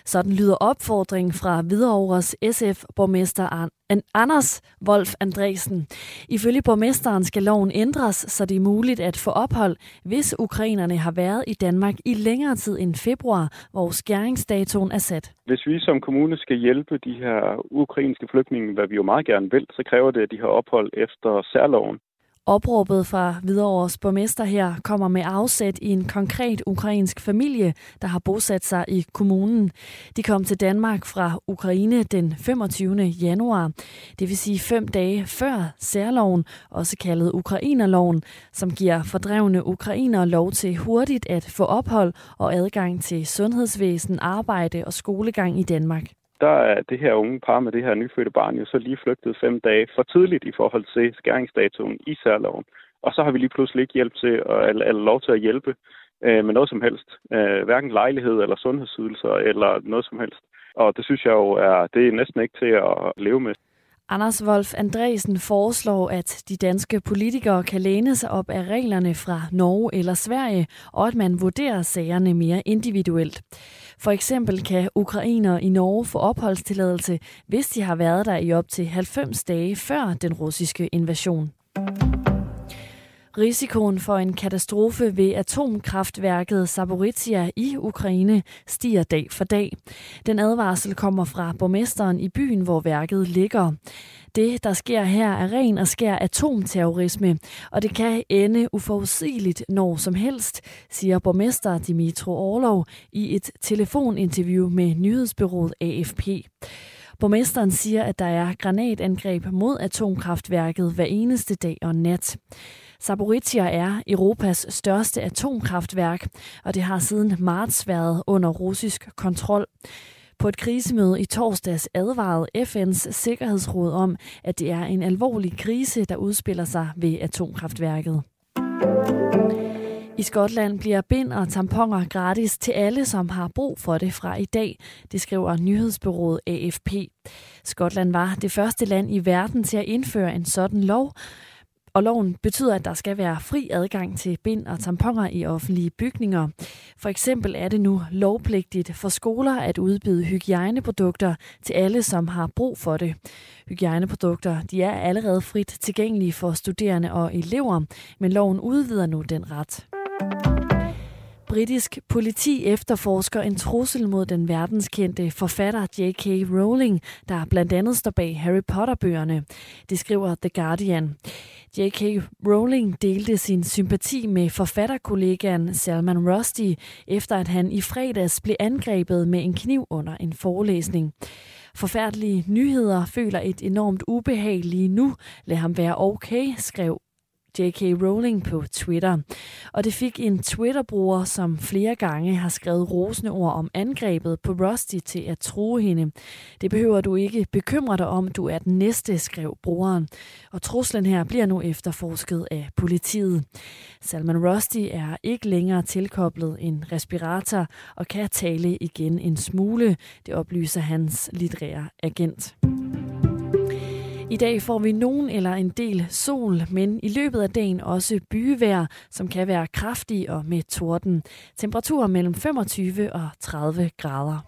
Sådan lyder opfordringen fra Hvidovres SF-borgmester Anders Wolf Andreasen. Ifølge borgmesteren skal loven ændres, så det er muligt at få ophold, hvis ukrainerne har været i Danmark i længere tid end februar, hvor skæringsdatoen er sat. Hvis vi som kommune skal hjælpe de her ukrainske flygtninge, hvad vi jo meget gerne vil, så kræver det, at de har ophold efter særloven. Opråbet fra Hvidovres borgmester her kommer med afsæt i en konkret ukrainsk familie, der har bosat sig i kommunen. De kom til Danmark fra Ukraine den 25. januar, det vil sige 5 dage før særloven, også kaldet ukrainerloven, som giver fordrevne ukrainere lov til hurtigt at få ophold og adgang til sundhedsvæsen, arbejde og skolegang i Danmark. Der er det her unge par med det her nyfødte barn jo så lige flygtet 5 dage for tidligt i forhold til skæringsdatoen i særloven. Og så har vi lige pludselig ikke hjælp til eller lov til at hjælpe med noget som helst. Hverken lejlighed eller sundhedsydelser eller noget som helst. Og det synes jeg jo det er næsten ikke til at leve med. Anders Wolf Andreasen foreslår, at de danske politikere kan læne sig op af reglerne fra Norge eller Sverige, og at man vurderer sagerne mere individuelt. For eksempel kan ukrainere i Norge få opholdstilladelse, hvis de har været der i op til 90 dage før den russiske invasion. Risikoen for en katastrofe ved atomkraftværket Zaporizhzhia i Ukraine stiger dag for dag. Den advarsel kommer fra borgmesteren i byen, hvor værket ligger. Det, der sker her, er ren og skær atomterrorisme, og det kan ende uforudsigeligt når som helst, siger borgmester Dmytro Orlov i et telefoninterview med nyhedsbureauet AFP. Borgmesteren siger, at der er granatangreb mod atomkraftværket hver eneste dag og nat. Zaporizhzhia er Europas største atomkraftværk, og det har siden marts været under russisk kontrol. På et krisemøde i torsdags advarede FN's Sikkerhedsråd om, at det er en alvorlig krise, der udspiller sig ved atomkraftværket. I Skotland bliver bind og tamponer gratis til alle, som har brug for det fra i dag, det skriver nyhedsbureauet AFP. Skotland var det første land i verden til at indføre en sådan lov, og loven betyder, at der skal være fri adgang til bind og tamponer i offentlige bygninger. For eksempel er det nu lovpligtigt for skoler at udbyde hygiejneprodukter til alle, som har brug for det. Hygiejneprodukter, de er allerede frit tilgængelige for studerende og elever, men loven udvider nu den ret. Britisk politi efterforsker en trussel mod den verdenskendte forfatter J.K. Rowling, der blandt andet står bag Harry Potter-bøgerne. Det skriver The Guardian. J.K. Rowling delte sin sympati med forfatterkollegaen Salman Rushdie, efter at han i fredags blev angrebet med en kniv under en forelæsning. Forfærdelige nyheder føler et enormt ubehag lige nu. Lad ham være okay, skrev J.K. Rowling på Twitter. Og det fik en Twitter-bruger, som flere gange har skrevet rosende ord om angrebet på Rushdie, til at true hende. Det behøver du ikke bekymre dig om, du er den næste, skrev brugeren. Og truslen her bliver nu efterforsket af politiet. Salman Rushdie er ikke længere tilkoblet en respirator og kan tale igen en smule. Det oplyser hans litterære agent. I dag får vi nogen eller en del sol, men i løbet af dagen også bygevejr, som kan være kraftig og med torden. Temperaturer mellem 25 og 30 grader.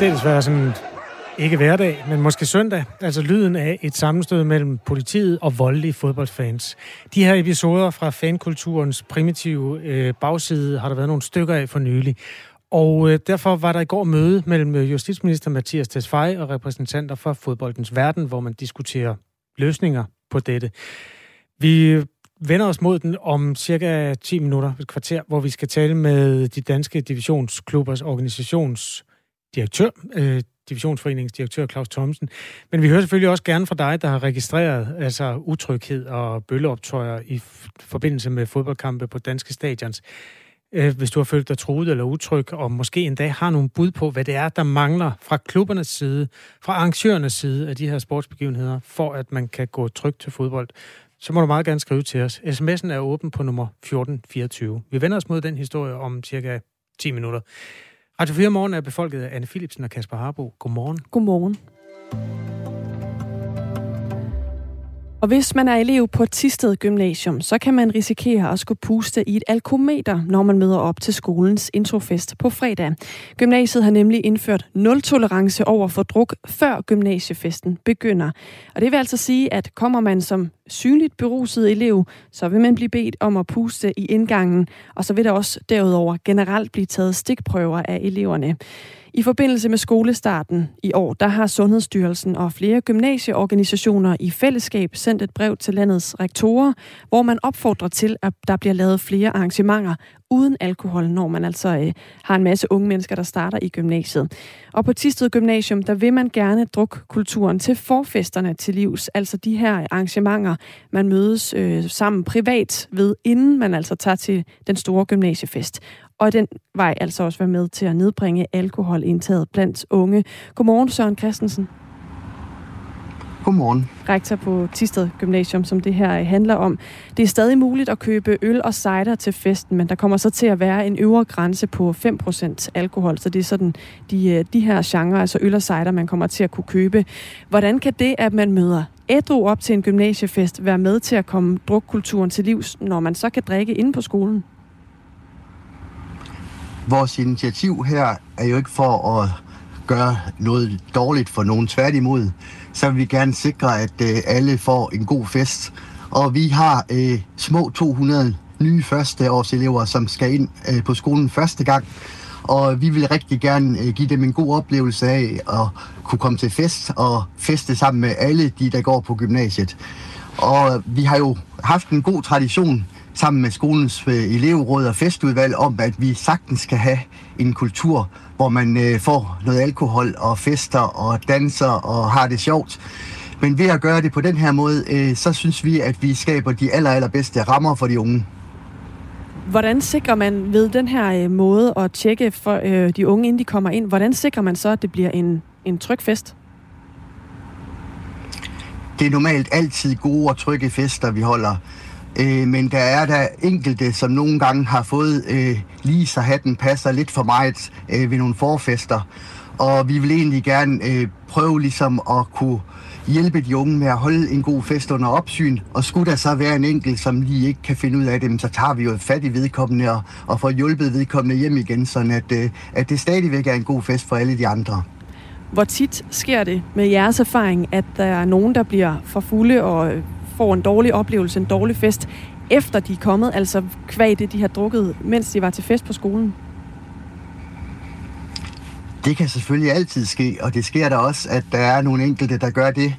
Det er desværre sådan ikke hverdag, men måske søndag, altså lyden af et sammenstød mellem politiet og voldelige fodboldfans. De her episoder fra fankulturens primitive bagside har der været nogle stykker af for nylig. Og derfor var der i går møde mellem justitsminister Mathias Tesfaye og repræsentanter fra fodboldens verden, hvor man diskuterer løsninger på dette. Vi vender os mod den om cirka 10 minutter, et kvarter, hvor vi skal tale med de danske divisionsklubbers organisationsdirektør, Divisionsforeningens direktør Claus Thomsen. Men vi hører selvfølgelig også gerne fra dig, der har registreret altså utryghed og bølleoptøjer i forbindelse med fodboldkampe på danske stadions. Hvis du har følt dig truet eller utryg, og måske endda har nogle bud på, hvad det er, der mangler fra klubbernes side, fra arrangørernes side af de her sportsbegivenheder, for at man kan gå trygt til fodbold, så må du meget gerne skrive til os. SMS'en er åben på nummer 1424. Vi vender os mod den historie om cirka 10 minutter. Radio 4 Morgen er befolket af Anne Philipsen og Kasper Harbo. Godmorgen. Godmorgen. Og hvis man er elev på Thisted Gymnasium, så kan man risikere at skulle puste i et alkometer, når man møder op til skolens introfest på fredag. Gymnasiet har nemlig indført nul-tolerance over for druk, før gymnasiefesten begynder. Og det vil altså sige, at kommer man som synligt beruset elev, så vil man blive bedt om at puste i indgangen, og så vil der også derudover generelt blive taget stikprøver af eleverne. I forbindelse med skolestarten i år, der har Sundhedsstyrelsen og flere gymnasieorganisationer i fællesskab sendt et brev til landets rektorer, hvor man opfordrer til, at der bliver lavet flere arrangementer uden alkohol, når man altså har en masse unge mennesker, der starter i gymnasiet. Og på Thisted Gymnasium, der vil man gerne drukkulturen til forfesterne til livs, altså de her arrangementer, man mødes sammen privat ved, inden man altså tager til den store gymnasiefest. Og den vej altså også være med til at nedbringe alkoholindtaget blandt unge. Godmorgen, Søren Christensen. Godmorgen. Rektor på Thisted Gymnasium, som det her handler om. Det er stadig muligt at købe øl og cider til festen, men der kommer så til at være en øvre grænse på 5% alkohol, så det er sådan de her genre, altså øl og cider, man kommer til at kunne købe. Hvordan kan det, at man møder ædru op til en gymnasiefest, være med til at komme drukkulturen til livs, når man så kan drikke inde på skolen? Vores initiativ her er jo ikke for at gøre noget dårligt for nogen. Tværtimod, så vil vi gerne sikre, at alle får en god fest. Og vi har små 200 nye førsteårselever, som skal ind på skolen første gang. Og vi vil rigtig gerne give dem en god oplevelse af at kunne komme til fest og feste sammen med alle de, der går på gymnasiet. Og vi har jo haft en god tradition sammen med skolens elevråd og festudvalg om, at vi sagtens skal have en kultur, hvor man får noget alkohol og fester og danser og har det sjovt. Men ved at gøre det på den her måde, så synes vi, at vi skaber de allerbedste rammer for de unge. Hvordan sikrer man ved den her måde at tjekke for de unge, inden de kommer ind, hvordan sikrer man så, at det bliver en tryg fest? Det er normalt altid gode og trygge fester, vi holder. Men der er der enkelte, som nogle gange har fået lige så hatten passer lidt for meget ved nogle forfester. Og vi vil egentlig gerne prøve ligesom at kunne hjælpe de unge med at holde en god fest under opsyn. Og skulle der så være en enkelt, som lige ikke kan finde ud af det, så tager vi jo fat i vedkommende og får hjulpet vedkommende hjem igen, sådan at det stadigvæk er en god fest for alle de andre. Hvor tit sker det med jeres erfaring, at der er nogen, der bliver for fulde og får en dårlig oplevelse, en dårlig fest, efter de er kommet, altså kvad det, de har drukket, mens de var til fest på skolen? Det kan selvfølgelig altid ske, og det sker der også, at der er nogle enkelte, der gør det.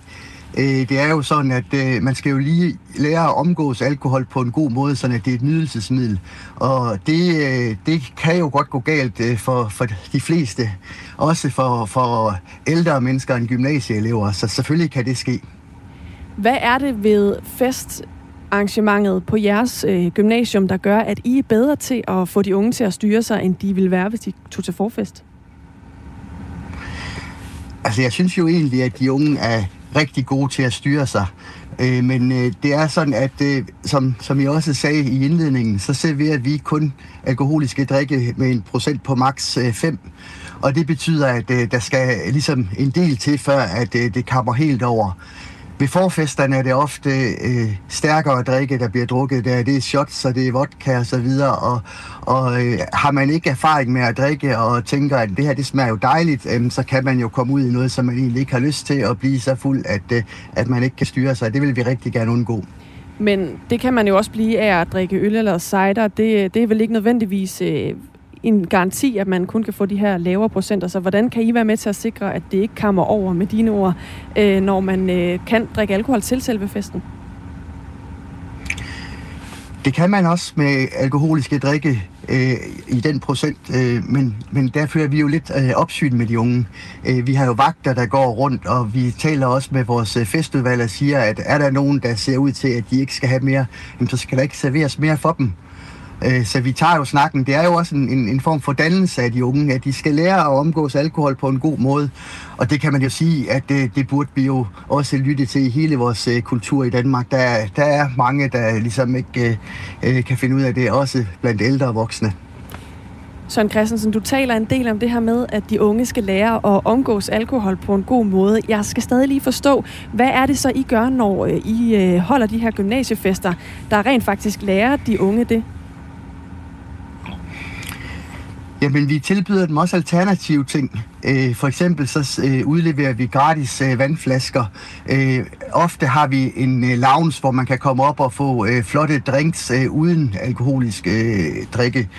Det er jo sådan, at man skal jo lige lære at omgås alkohol på en god måde, sådan at det er et nydelsesmiddel. Og det kan jo godt gå galt for de fleste, også for ældre mennesker end gymnasieelever, så selvfølgelig kan det ske. Hvad er det ved festarrangementet på jeres gymnasium, der gør, at I er bedre til at få de unge til at styre sig, end de ville være, hvis de tog til forfest? Altså, jeg synes jo egentlig, at de unge er rigtig gode til at styre sig. Men det er sådan, at som jeg også sagde i indledningen, så serverer vi kun alkoholiske drikke med 1% på maks 5. Og det betyder, at der skal ligesom en del til, før at det kammer helt over. Ved forfesterne er det ofte stærkere drikke, der bliver drukket. Det er shots, og det er vodka og så videre. Og har man ikke erfaring med at drikke og tænker, at det her det smager jo dejligt, så kan man jo komme ud i noget, som man egentlig ikke har lyst til at blive så fuld, at man ikke kan styre sig. Det vil vi rigtig gerne undgå. Men det kan man jo også blive af at drikke øl eller cider. Det er vel ikke nødvendigvis en garanti, at man kun kan få de her lavere procenter. Så hvordan kan I være med til at sikre, at det ikke kommer over med dine ord, når man kan drikke alkohol til selve festen? Det kan man også med alkoholiske drikke i den procent, men der fører vi jo lidt opsyn med de unge. Vi har jo vagter, der går rundt, og vi taler også med vores festudvalg og siger, at er der nogen, der ser ud til, at de ikke skal have mere, jamen, så skal der ikke serveres mere for dem. Så vi tager jo snakken. Det er jo også en form for dannelse af de unge, at de skal lære at omgås alkohol på en god måde. Og det kan man jo sige, at det burde vi jo også lytte til i hele vores kultur i Danmark. Der er mange, der ligesom ikke kan finde ud af det, også blandt ældre og voksne. Søren Christensen, du taler en del om det her med, at de unge skal lære at omgås alkohol på en god måde. Jeg skal stadig lige forstå, hvad er det så, I gør, når I holder de her gymnasiefester, der rent faktisk lærer de unge det? Jamen, vi tilbyder dem også alternative ting. For eksempel så udleverer vi gratis vandflasker. Ofte har vi en lounge, hvor man kan komme op og få flotte drinks uden alkoholisk drikke.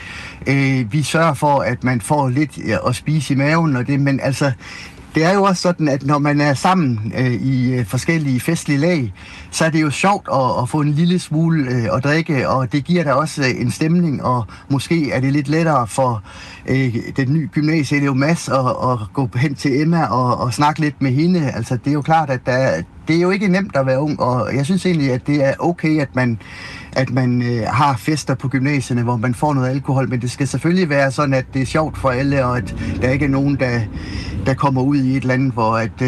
Vi sørger for, at man får lidt at spise i maven og det, men altså... Det er jo også sådan, at når man er sammen i forskellige festlige lag, så er det jo sjovt at få en lille smule at drikke, og det giver da også en stemning, og måske er det lidt lettere for den nye gymnasieelev Mads at gå hen til Emma og snakke lidt med hende. Altså, det er jo klart, at det er jo ikke nemt at være ung, og jeg synes egentlig, at det er okay, at man har fester på gymnasierne, hvor man får noget alkohol, men det skal selvfølgelig være sådan, at det er sjovt for alle, og at der ikke er nogen, der kommer ud i et eller andet, hvor at,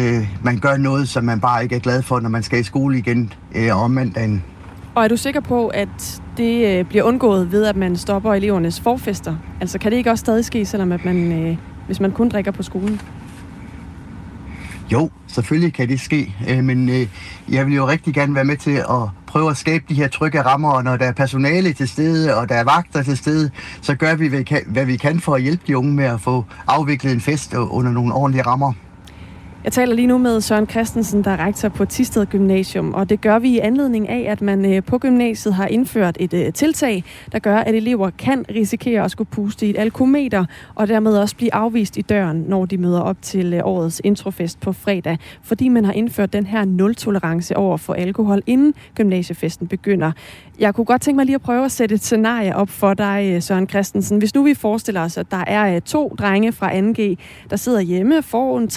man gør noget, som man bare ikke er glad for, når man skal i skole igen om mandagen. Og er du sikker på, at det bliver undgået ved, at man stopper elevernes forfester? Altså, kan det ikke også stadig ske, selvom at man, hvis man kun drikker på skolen? Jo, selvfølgelig kan det ske, men jeg vil jo rigtig gerne være med til at prøve at skabe de her trygge rammer, og når der er personale til stede, og der er vagter til stede, så gør vi, hvad vi kan for at hjælpe de unge med at få afviklet en fest under nogle ordentlige rammer. Jeg taler lige nu med Søren Christensen, der er rektor på Thisted Gymnasium, og det gør vi i anledning af, at man på gymnasiet har indført et tiltag, der gør, at elever kan risikere at skulle puste i et alkometer, og dermed også blive afvist i døren, når de møder op til årets introfest på fredag, fordi man har indført den her nul-tolerance over for alkohol, inden gymnasiefesten begynder. Jeg kunne godt tænke mig lige at prøve at sætte et scenarie op for dig, Søren Christensen. Hvis nu vi forestiller os, at der er 2 drenge fra 2G, der sidder hjemme, får en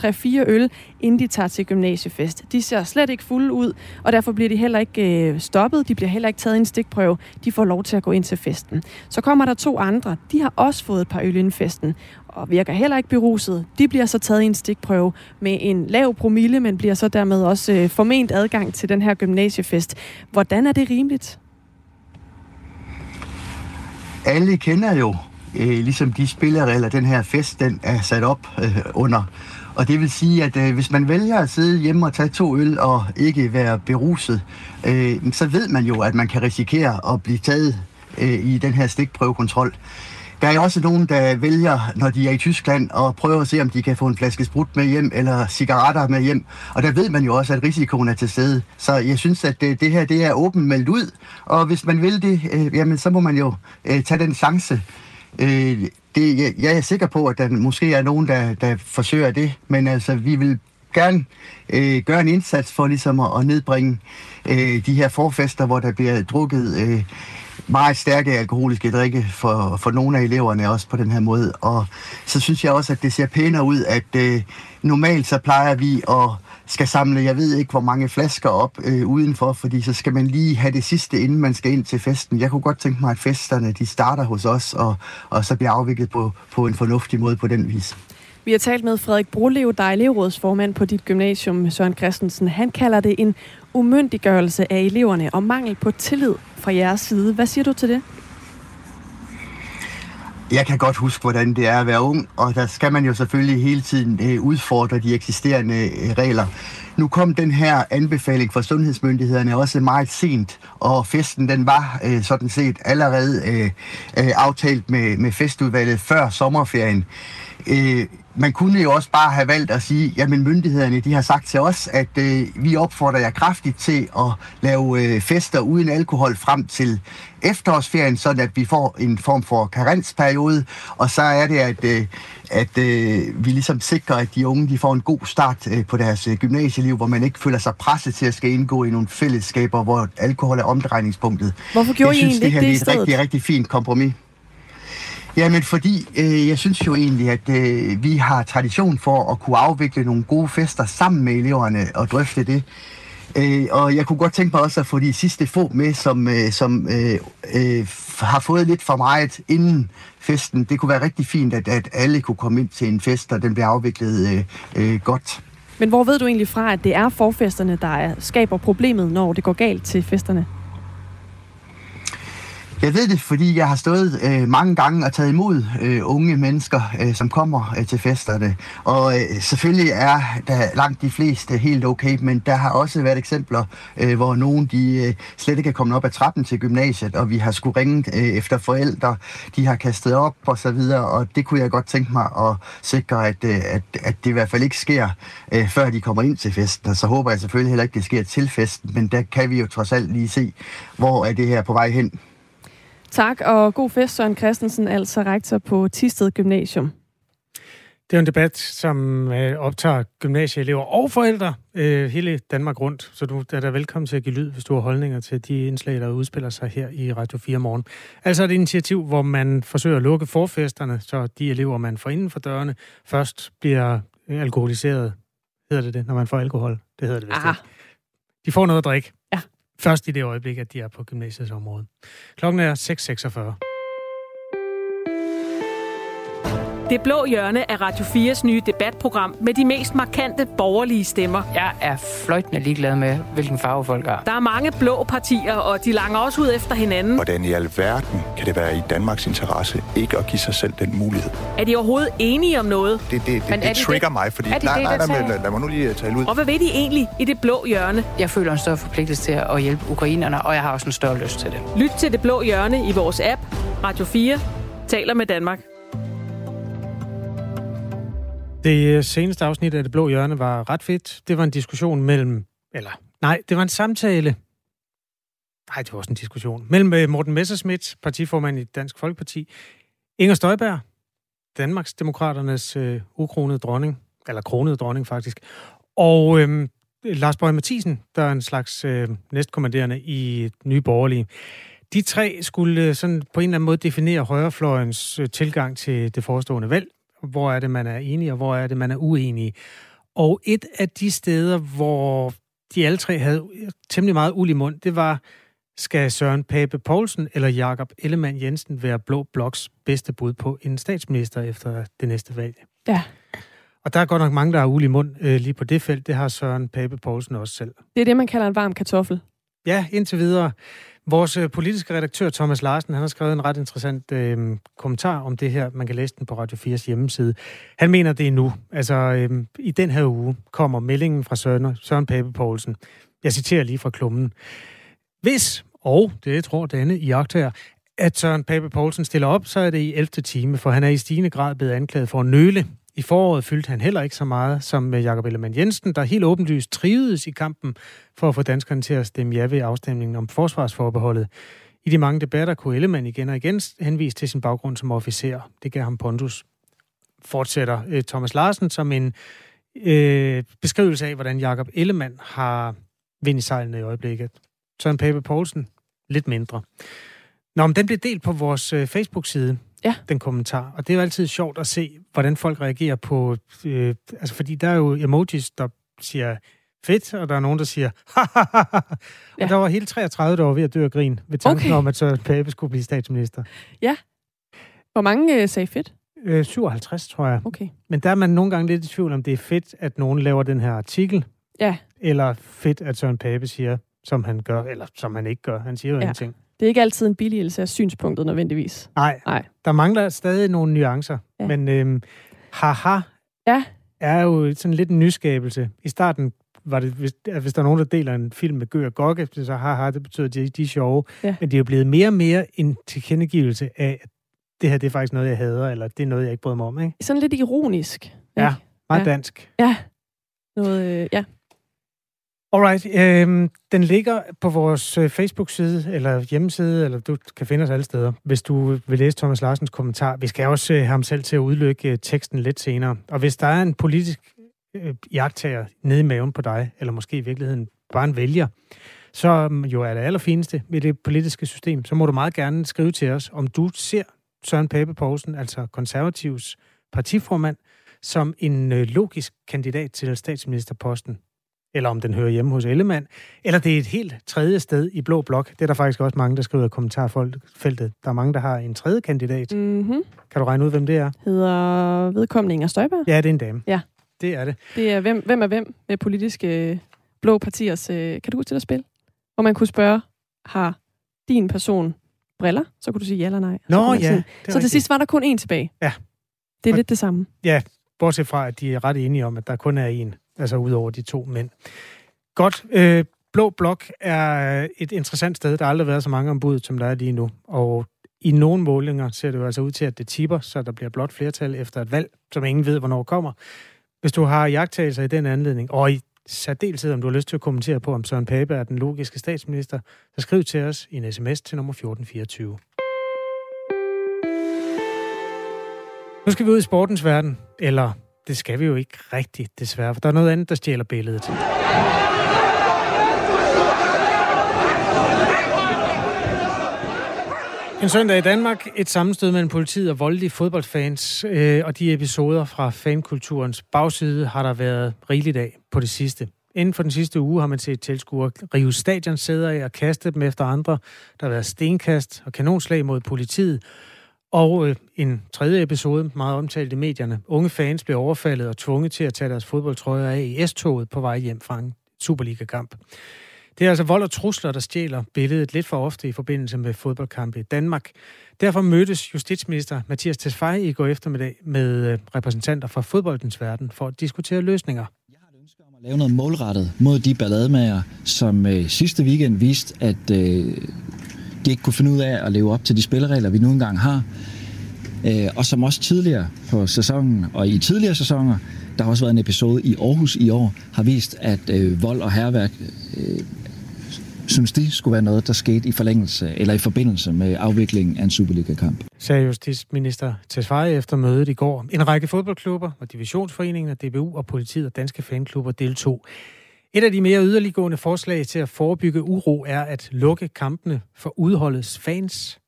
3-4 øl, inden de tager til gymnasiefest. De ser slet ikke fulde ud, og derfor bliver de heller ikke stoppet. De bliver heller ikke taget en stikprøve. De får lov til at gå ind til festen. Så kommer der 2 andre. De har også fået et par øl inden festen, og virker heller ikke beruset. De bliver så taget i en stikprøve med en lav promille, men bliver så dermed også forment adgang til den her gymnasiefest. Hvordan er det rimeligt? Alle kender jo ligesom de spilleregler, den her fest, den er sat op under. Og det vil sige, at hvis man vælger at sidde hjemme og tage 2 øl og ikke være beruset, så ved man jo, at man kan risikere at blive taget i den her stikprøvekontrol. Der er jo også nogen, der vælger, når de er i Tyskland, at prøve at se, om de kan få en flaske sprut med hjem eller cigaretter med hjem. Og der ved man jo også, at risikoen er til stede. Så jeg synes, at det her det er åbent meldt ud. Og hvis man vil det, jamen, så må man jo tage den chance. Jeg er sikker på, at der måske er nogen, der forsøger det, men altså, vi vil gerne gøre en indsats for ligesom at nedbringe de her forfester, hvor der bliver drukket meget stærke alkoholiske drikke for nogle af eleverne også på den her måde. Og så synes jeg også, at det ser pænere ud, at normalt så plejer vi at skal samle, jeg ved ikke, hvor mange flasker op udenfor, fordi så skal man lige have det sidste, inden man skal ind til festen. Jeg kunne godt tænke mig, at festerne de starter hos os, og så bliver afviklet på en fornuftig måde på den vis. Vi har talt med Frederik Brolev, der er elevrådsformand på dit gymnasium, Søren Christensen. Han kalder det en umyndiggørelse af eleverne og mangel på tillid fra jeres side. Hvad siger du til det? Jeg kan godt huske, hvordan det er at være ung, og der skal man jo selvfølgelig hele tiden udfordre de eksisterende regler. Nu kom den her anbefaling fra sundhedsmyndighederne også meget sent, og festen den var sådan set allerede aftalt med festudvalget før sommerferien. Man kunne jo også bare have valgt at sige, jamen myndighederne de har sagt til os, at vi opfordrer jer kraftigt til at lave fester uden alkohol frem til efterårsferien, sådan at vi får en form for karensperiode, og så er det, at vi ligesom sikrer, at de unge de får en god start på deres gymnasieliv, hvor man ikke føler sig presset til at skal indgå i nogle fællesskaber, hvor alkohol er omdrejningspunktet. Hvorfor gjorde I egentlig ikke det i stedet? Jeg synes, det her er et rigtig, rigtig fint kompromis. Jamen fordi jeg synes jo egentlig, at vi har tradition for at kunne afvikle nogle gode fester sammen med eleverne og drøfte det. Og jeg kunne godt tænke mig også at få de sidste få med, som har fået lidt for meget inden festen. Det kunne være rigtig fint, at alle kunne komme ind til en fest, og den bliver afviklet godt. Men hvor ved du egentlig fra, at det er forfesterne, der skaber problemet, når det går galt til festerne? Jeg ved det, fordi jeg har stået mange gange og taget imod unge mennesker, som kommer til festerne. Og selvfølgelig er der langt de fleste helt okay, men der har også været eksempler, hvor nogen de slet ikke er kommet op ad trappen til gymnasiet, og vi har skulle ringe efter forældre, de har kastet op og så videre, og det kunne jeg godt tænke mig at sikre, at det i hvert fald ikke sker, før de kommer ind til festen. Og så håber jeg selvfølgelig heller ikke, det sker til festen, men der kan vi jo trods alt lige se, hvor er det her på vej hen. Tak, og god fest, Søren Christensen, altså rektor på Thisted Gymnasium. Det er en debat, som optager gymnasieelever og forældre hele Danmark rundt, så du er da velkommen til at give lyd, hvis du har holdninger til de indslag, der udspiller sig her i Radio 4 morgen. Altså et initiativ, hvor man forsøger at lukke forfesterne, så de elever, man får inden for dørene, først bliver alkoholiseret. Hedder det det, når man får alkohol? Det hedder det vist ikke. De får noget at drikke. Ja. Først i det øjeblik, at de er på gymnasiets område. Klokken er 6:46. Det blå hjørne er Radio 4's nye debatprogram med de mest markante borgerlige stemmer. Jeg er fløjtende ligeglad med, hvilken farve folk har. Der er mange blå partier, og de langer også ud efter hinanden. Hvordan i alverden kan det være i Danmarks interesse ikke at give sig selv den mulighed? Er de overhovedet enige om noget? Det trigger det? Mig, fordi... Lad mig nu lige tale ud. Og hvad ved de egentlig i det blå hjørne? Jeg føler en større forpligtelse til at hjælpe ukrainerne, og jeg har også en større lyst til det. Lyt til det blå hjørne i vores app. Radio 4 taler med Danmark. Det seneste afsnit af Det Blå Hjørne var ret fedt. Det var en diskussion mellem... det var en samtale. Nej, det var også en diskussion. Mellem Morten Messerschmidt, partiformand i Dansk Folkeparti, Inger Støjberg, Danmarks Demokraternes ukronede dronning, eller kronede dronning faktisk, og Lars Boje Mathiesen, der er en slags næstkommanderende i Nye Borgerlige. De tre skulle sådan på en eller anden måde definere højrefløjens tilgang til det forestående valg. Hvor er det, man er enige, og hvor er det, man er uenige. Og et af de steder, hvor de alle tre havde temmelig meget uld i mund, det var, skal Søren Pape Poulsen eller Jakob Ellemann Jensen være Blå Bloks bedste bud på en statsminister efter det næste valg? Ja. Og der er godt nok mange, der har uld i mund lige på det felt. Det har Søren Pape Poulsen også selv. Det er det, man kalder en varm kartoffel. Ja, indtil videre. Vores politiske redaktør Thomas Larsen, han har skrevet en ret interessant kommentar om det her. Man kan læse den på Radio 4's hjemmeside. Han mener det er nu. Altså, i den her uge kommer meldingen fra Søren Pape Poulsen. Jeg citerer lige fra klummen. Hvis, og det tror Danne i akter, at Søren Pape Poulsen stiller op, så er det i 11. time, for han er i stigende grad blevet anklaget for at nøle. I foråret fyldte han heller ikke så meget som Jakob Ellemann Jensen, der helt åbenlyst trivedes i kampen for at få danskerne til at stemme ja ved afstemningen om forsvarsforbeholdet. I de mange debatter kunne Ellemann igen og igen henvise til sin baggrund som officer. Det gav ham pondus. Fortsætter Thomas Larsen som en beskrivelse af, hvordan Jakob Ellemann har vind i sejlene i øjeblikket. Søren Pape Poulsen lidt mindre. Nå, men den blev delt på vores Facebook-side. Ja. Den kommentar. Og det er jo altid sjovt at se, hvordan folk reagerer på... fordi der er jo emojis, der siger fedt, og der er nogen, der siger hahaha. Ja. Og der var hele 33, der var ved at dø af grin ved tanken om, at Søren Pape skulle blive statsminister. Ja. Hvor mange sagde fedt? 57, tror jeg. Okay. Men der er man nogle gange lidt i tvivl om, det er fedt, at nogen laver den her artikel. Ja. Eller fedt, at Søren Pape siger, som han gør, eller som han ikke gør. Han siger jo ingenting. Det er ikke altid en billigelse af synspunktet nødvendigvis. Nej. Der mangler stadig nogle nuancer. Ja. Men er jo sådan lidt en nyskabelse. I starten var det, hvis der er nogen, der deler en film med Gø og Gokke, så det betyder, at de er sjove. Ja. Men det er jo blevet mere og mere en tilkendegivelse af, at det her det er faktisk noget, jeg hader, eller det er noget, jeg ikke bryder mig om, ikke? Sådan lidt ironisk. Ikke? Ja, meget dansk. Ja. Noget. Alright, den ligger på vores Facebook-side, eller hjemmeside, eller du kan finde os alle steder, hvis du vil læse Thomas Larsens kommentar. Vi skal også have ham selv til at udlægge teksten lidt senere. Og hvis der er en politisk iagttager nede i maven på dig, eller måske i virkeligheden bare en vælger, så jo er det allerfineste med det politiske system, så må du meget gerne skrive til os, om du ser Søren Pape Poulsen, altså Konservativs partiformand, som en logisk kandidat til statsministerposten, eller om den hører hjemme hos Ellemann, eller det er et helt tredje sted i Blå Blok. Det er der faktisk også mange, der skriver i kommentarfeltet. Der er mange, der har en tredje kandidat. Mm-hmm. Kan du regne ud, hvem det er? Hedder vedkommende Inger Støjberg? Ja, det er en dame. Ja. Det er det. Det er hvem er hvem med politiske blå partiers... Kan du gå til at spille? Hvor man kunne spørge, har din person briller? Så kunne du sige ja eller nej. Nå ja. Så til sidst var der kun én tilbage. Ja. Det er lidt det samme. Ja, bortset fra, at de er ret enige om, at der kun er én. Altså ud over de to mænd. Godt. Blå Blok er et interessant sted. Der har aldrig været så mange ombud, som der er lige nu. Og i nogle målinger ser det jo altså ud til, at det tipper, så der bliver blot flertal efter et valg, som ingen ved, hvornår kommer. Hvis du har iagttagelser i den anledning, og i særdeleshed, om du har lyst til at kommentere på, om Søren Pape er den logiske statsminister, så skriv til os i en sms til nummer 1424. Nu skal vi ud i sportens verden, eller... Det skal vi jo ikke rigtigt, desværre, for der er noget andet, der stjæler billedet. En søndag i Danmark, et sammenstød mellem politiet og voldelige fodboldfans, og de episoder fra fankulturens bagside har der været rigeligt af på det sidste. Inden for den sidste uge har man set tilskuere rive stadionsæder af og kaste dem efter andre. Der har været stenkast og kanonslag mod politiet. Og en tredje episode, meget omtalt i medierne. Unge fans blev overfaldet og tvunget til at tage deres fodboldtrøjer af i S-toget på vej hjem fra en Superliga-kamp. Det er altså vold og trusler, der stjæler billedet lidt for ofte i forbindelse med fodboldkampe i Danmark. Derfor mødtes justitsminister Mathias Tesfaye i går eftermiddag med repræsentanter fra fodboldens verden for at diskutere løsninger. Jeg har et ønske om at lave noget målrettet mod de ballademager, som sidste weekend viste, at... de ikke kunne finde ud af at leve op til de spilleregler, vi nu engang har. Og som også tidligere på sæsonen, og i tidligere sæsoner, der har også været en episode i Aarhus i år, har vist, at vold og hærværk, synes de, skulle være noget, der skete i forlængelse, eller i forbindelse med afviklingen af en Superliga-kamp. Sagde justitsminister Tesfaye efter mødet i går. En række fodboldklubber og Divisionsforeningen, DBU og politiet og danske fanklubber deltog. Et af de mere yderliggående forslag til at forebygge uro er at lukke kampene for udholdets fans.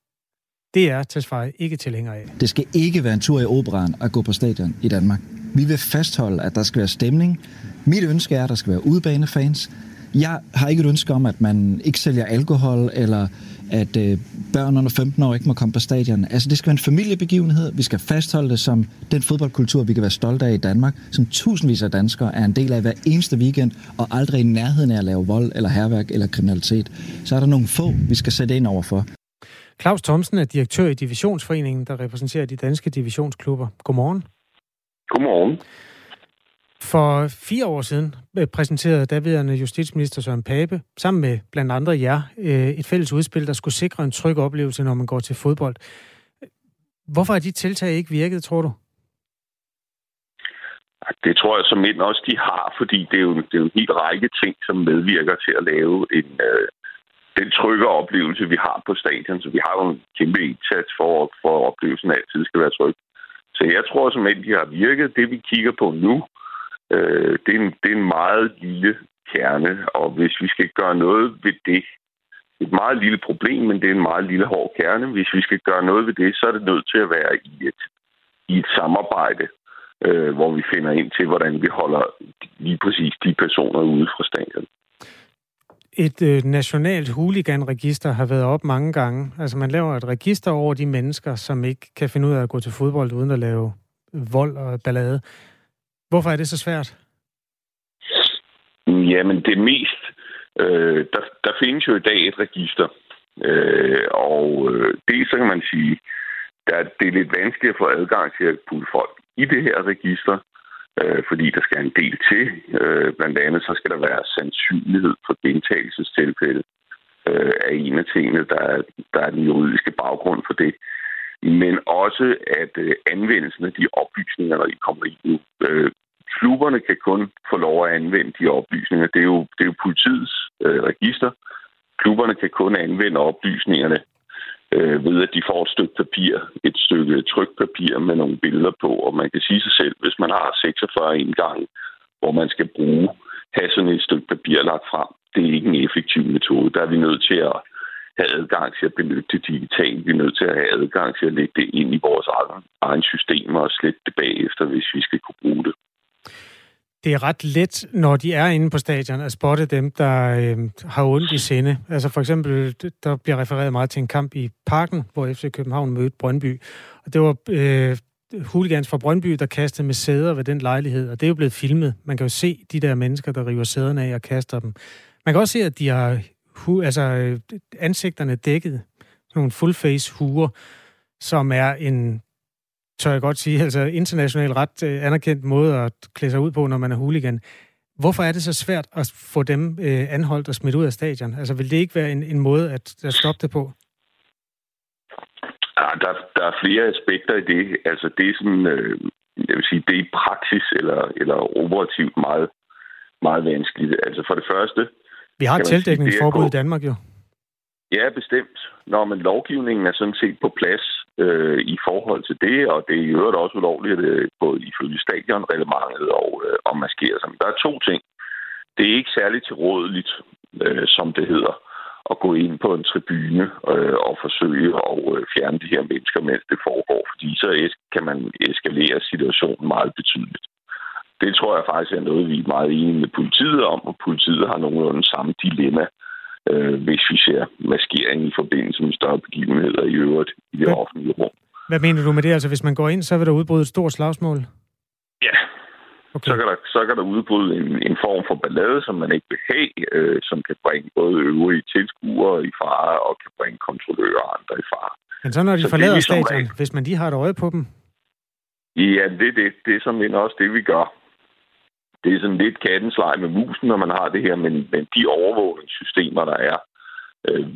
Det er Tesfaye ikke tilhænger af. Det skal ikke være en tur i operaen at gå på stadion i Danmark. Vi vil fastholde, at der skal være stemning. Mit ønske er, at der skal være udebanefans. Jeg har ikke et ønske om, at man ikke sælger alkohol, eller at børn under 15 år ikke må komme på stadion. Altså, det skal være en familiebegivenhed. Vi skal fastholde det som den fodboldkultur, vi kan være stolte af i Danmark, som tusindvis af danskere er en del af hver eneste weekend, og aldrig i nærheden af at lave vold, eller hærværk, eller kriminalitet. Så er der nogle få, vi skal sætte ind overfor. Claus Thomsen er direktør i Divisionsforeningen, der repræsenterer de danske divisionsklubber. Godmorgen. Godmorgen. For 4 år siden præsenterede daværende justitsminister Søren Pape sammen med blandt andre jer et fælles udspil, der skulle sikre en tryg oplevelse, når man går til fodbold. Hvorfor har de tiltag ikke virket, tror du? Det tror jeg som end også, de har, fordi det er jo en hel række ting, som medvirker til at lave den trygge oplevelse, vi har på stadion. Så vi har jo en kæmpe indsats for at oplevelsen altid skal være tryg. Så jeg tror som end, de har virket. Det vi kigger på nu, det er en meget lille kerne, og hvis vi skal gøre noget ved det, et meget lille problem, men det er en meget lille hård kerne, hvis vi skal gøre noget ved det, så er det nødt til at være i et samarbejde, hvor vi finder ind til, hvordan vi holder lige præcis de personer ude fra stadion. Et nationalt hooliganregister har været op mange gange. Altså man laver et register over de mennesker, som ikke kan finde ud af at gå til fodbold uden at lave vold og ballade. Hvorfor er det så svært? Jamen det mest... Der findes jo i dag et register. Det, så kan man sige, det er lidt vanskeligt at få adgang til at putte folk i det her register, fordi der skal en del til. Blandt andet så skal der være sandsynlighed for gentagelsestilfælde af en af tingene, der er den juridiske baggrund for det. men også at anvendelsen af de oplysninger, der kommer i nu. Klubberne kan kun få lov at anvende de oplysninger. Det er jo politiets register. Klubberne kan kun anvende oplysningerne ved, at de får et stykke papir, et stykke trykt papir med nogle billeder på. Og man kan sige sig selv, hvis man har 46 indgange, hvor man skal have sådan et stykke papir lagt frem, det er ikke en effektiv metode. Der er vi nødt til at have adgang til at benytte det digitalt. Vi er nødt til at have adgang til at lægge det ind i vores egen systemer og slette det bagefter, hvis vi skal kunne bruge det. Det er ret let, når de er inde på stadion, at spotte dem, der har ondt i sinde. Altså for eksempel, der bliver refereret meget til en kamp i Parken, hvor FC København mødte Brøndby. Og det var hooligans fra Brøndby, der kastede med sæder ved den lejlighed, og det er jo blevet filmet. Man kan jo se de der mennesker, der river sæderne af og kaster dem. Man kan også se, at de har ansigterne dækket. Nogle full-face-huer, som er en, tør jeg godt sige, altså international ret anerkendt måde at klæde sig ud på, når man er hooligan. Hvorfor er det så svært at få dem anholdt og smidt ud af stadion? Altså, vil det ikke være en måde at stoppe det på? Ja, der er flere aspekter i det. Altså, det er sådan, jeg vil sige, det er i praksis eller operativt meget, meget vanskeligt. Altså, for det første... Vi har et tildækningsforbud i Danmark, jo. Ja, bestemt. Når man lovgivningen er sådan set på plads, i forhold til det, og det er i øvrigt også ulovligt, både ifølge stadionreglementet og maskere sig. Men der er to ting. Det er ikke særligt tilrådeligt, som det hedder, at gå ind på en tribune og forsøge at fjerne de her mennesker, mens det foregår, fordi så kan man eskalere situationen meget betydeligt. Det tror jeg faktisk er noget, vi er meget enige med politiet om, og politiet har nogenlunde samme dilemma, hvis vi ser maskering i forbindelse med større begivenheder i øvrigt i det offentlige rum. Hvad mener du med det? Altså, hvis man går ind, så vil der udbryde et stort slagsmål? Ja. Okay. Så kan der udbryde en form for ballade, som man ikke vil have, som kan bringe både øvrige tilskuere i fare og kan bringe kontrollører og andre i fare. Men så når de forlader stadion, hvis man lige har et øje på dem? Ja, det er sådan også det, vi gør. Det er sådan lidt kattens leg med musen, når man har det her, men de overvågningssystemer, der er.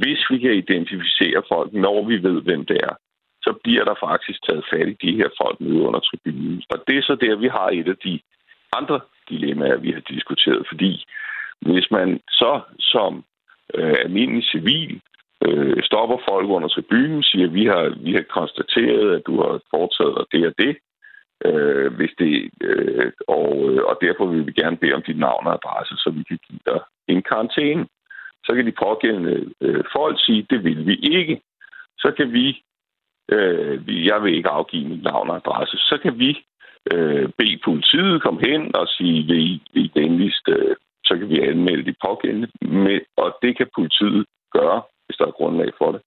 Hvis vi kan identificere folk, når vi ved, hvem det er, så bliver der faktisk taget fat i de her folk nede under tribunen. Og det er så der, vi har et af de andre dilemmaer, vi har diskuteret. Fordi hvis man så som almindelig civil stopper folk under tribunen, siger, at vi har konstateret, at du har foretaget dig det og det, og derfor vil vi gerne bede om dit navn og adresse, så vi kan give dig en karantæne. Så kan de pågældende folk sige, det vil vi ikke. Så kan jeg vil ikke afgive mit navn og adresse. Så kan vi bede politiet komme hen og sige, vil I venligst, så kan vi anmelde de pågældende. Og det kan politiet gøre, hvis der er grundlag for det.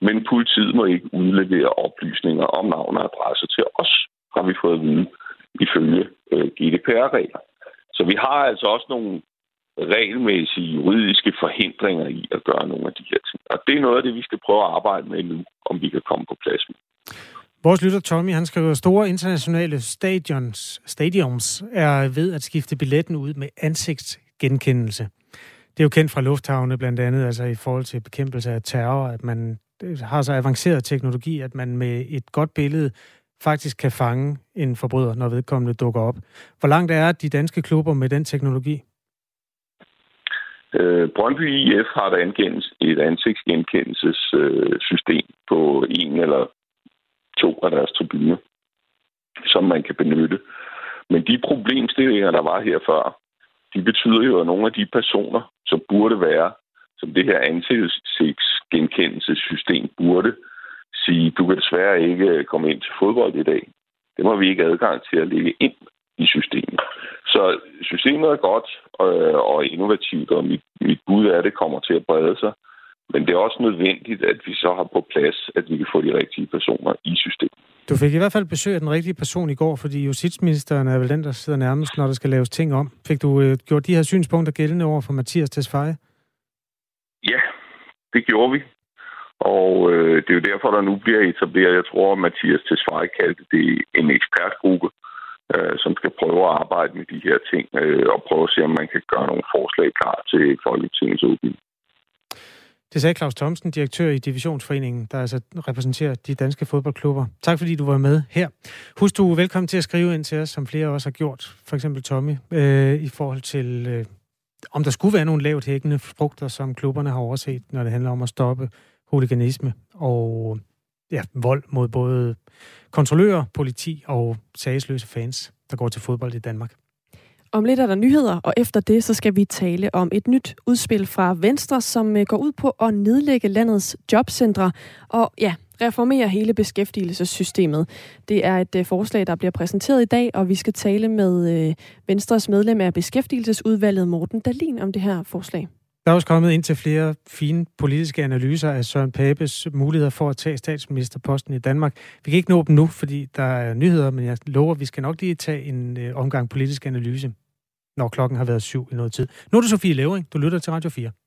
Men politiet må ikke udlevere oplysninger om navn og adresse til os, har vi fået at vide ifølge GDPR-regler. Så vi har altså også nogle regelmæssige juridiske forhindringer i at gøre nogle af de her ting. Og det er noget af det, vi skal prøve at arbejde med nu, om vi kan komme på plads med. Vores lytter Tommy, han skriver, store internationale stadions er ved at skifte billetten ud med ansigtsgenkendelse. Det er jo kendt fra lufthavne blandt andet, altså i forhold til bekæmpelse af terror, at man har så avanceret teknologi, at man med et godt billede faktisk kan fange en forbryder, når vedkommende dukker op. Hvor langt er de danske klubber med den teknologi? Brøndby IF har der et ansigtsgenkendelsessystem på en eller to af deres tribuner, som man kan benytte. Men de problemstillinger, der var her før, de betyder jo, at nogle af de personer, som burde være, som det her ansigtsgenkendelsessystem burde sige, du kan desværre ikke komme ind til fodbold i dag. Det må vi ikke adgang til at lægge ind i systemet. Så systemet er godt og innovativt, og mit bud er, at det kommer til at brede sig. Men det er også nødvendigt, at vi så har på plads, at vi kan få de rigtige personer i systemet. Du fik i hvert fald besøg af den rigtige person i går, fordi justitsministeren er vel den, der sidder nærmest, når der skal laves ting om. Fik du gjort de her synspunkter gældende over for Mathias Tesfaye? Ja, det gjorde vi. Og det er jo derfor, der nu bliver etableret, jeg tror, Mathias Tesfaye kaldte det en ekspertgruppe, som skal prøve at arbejde med de her ting, og prøve at se, om man kan gøre nogle forslag klar til Folketingets åbning. Det sagde Claus Thomsen, direktør i Divisionsforeningen, der altså repræsenterer de danske fodboldklubber. Tak fordi du var med her. Husk, du er velkommen til at skrive ind til os, som flere også har gjort, for eksempel Tommy, i forhold til, om der skulle være nogle lavt hækkende frugter, som klubberne har overset, når det handler om at stoppe hooliganisme og vold mod både kontrollører, politi og sagesløse fans, der går til fodbold i Danmark. Om lidt er der nyheder, og efter det så skal vi tale om et nyt udspil fra Venstre, som går ud på at nedlægge landets jobcentre og reformere hele beskæftigelsessystemet. Det er et forslag, der bliver præsenteret i dag, og vi skal tale med Venstres medlem af Beskæftigelsesudvalget, Morten Dahlin, om det her forslag. Der er også kommet ind til flere fine politiske analyser af Søren Papes muligheder for at tage statsministerposten i Danmark. Vi kan ikke nå dem nu, fordi der er nyheder, men jeg lover, at vi skal nok lige tage en omgang politisk analyse, når klokken har været 7 i noget tid. Nu er det Sofie Løvring, du lytter til Radio 4.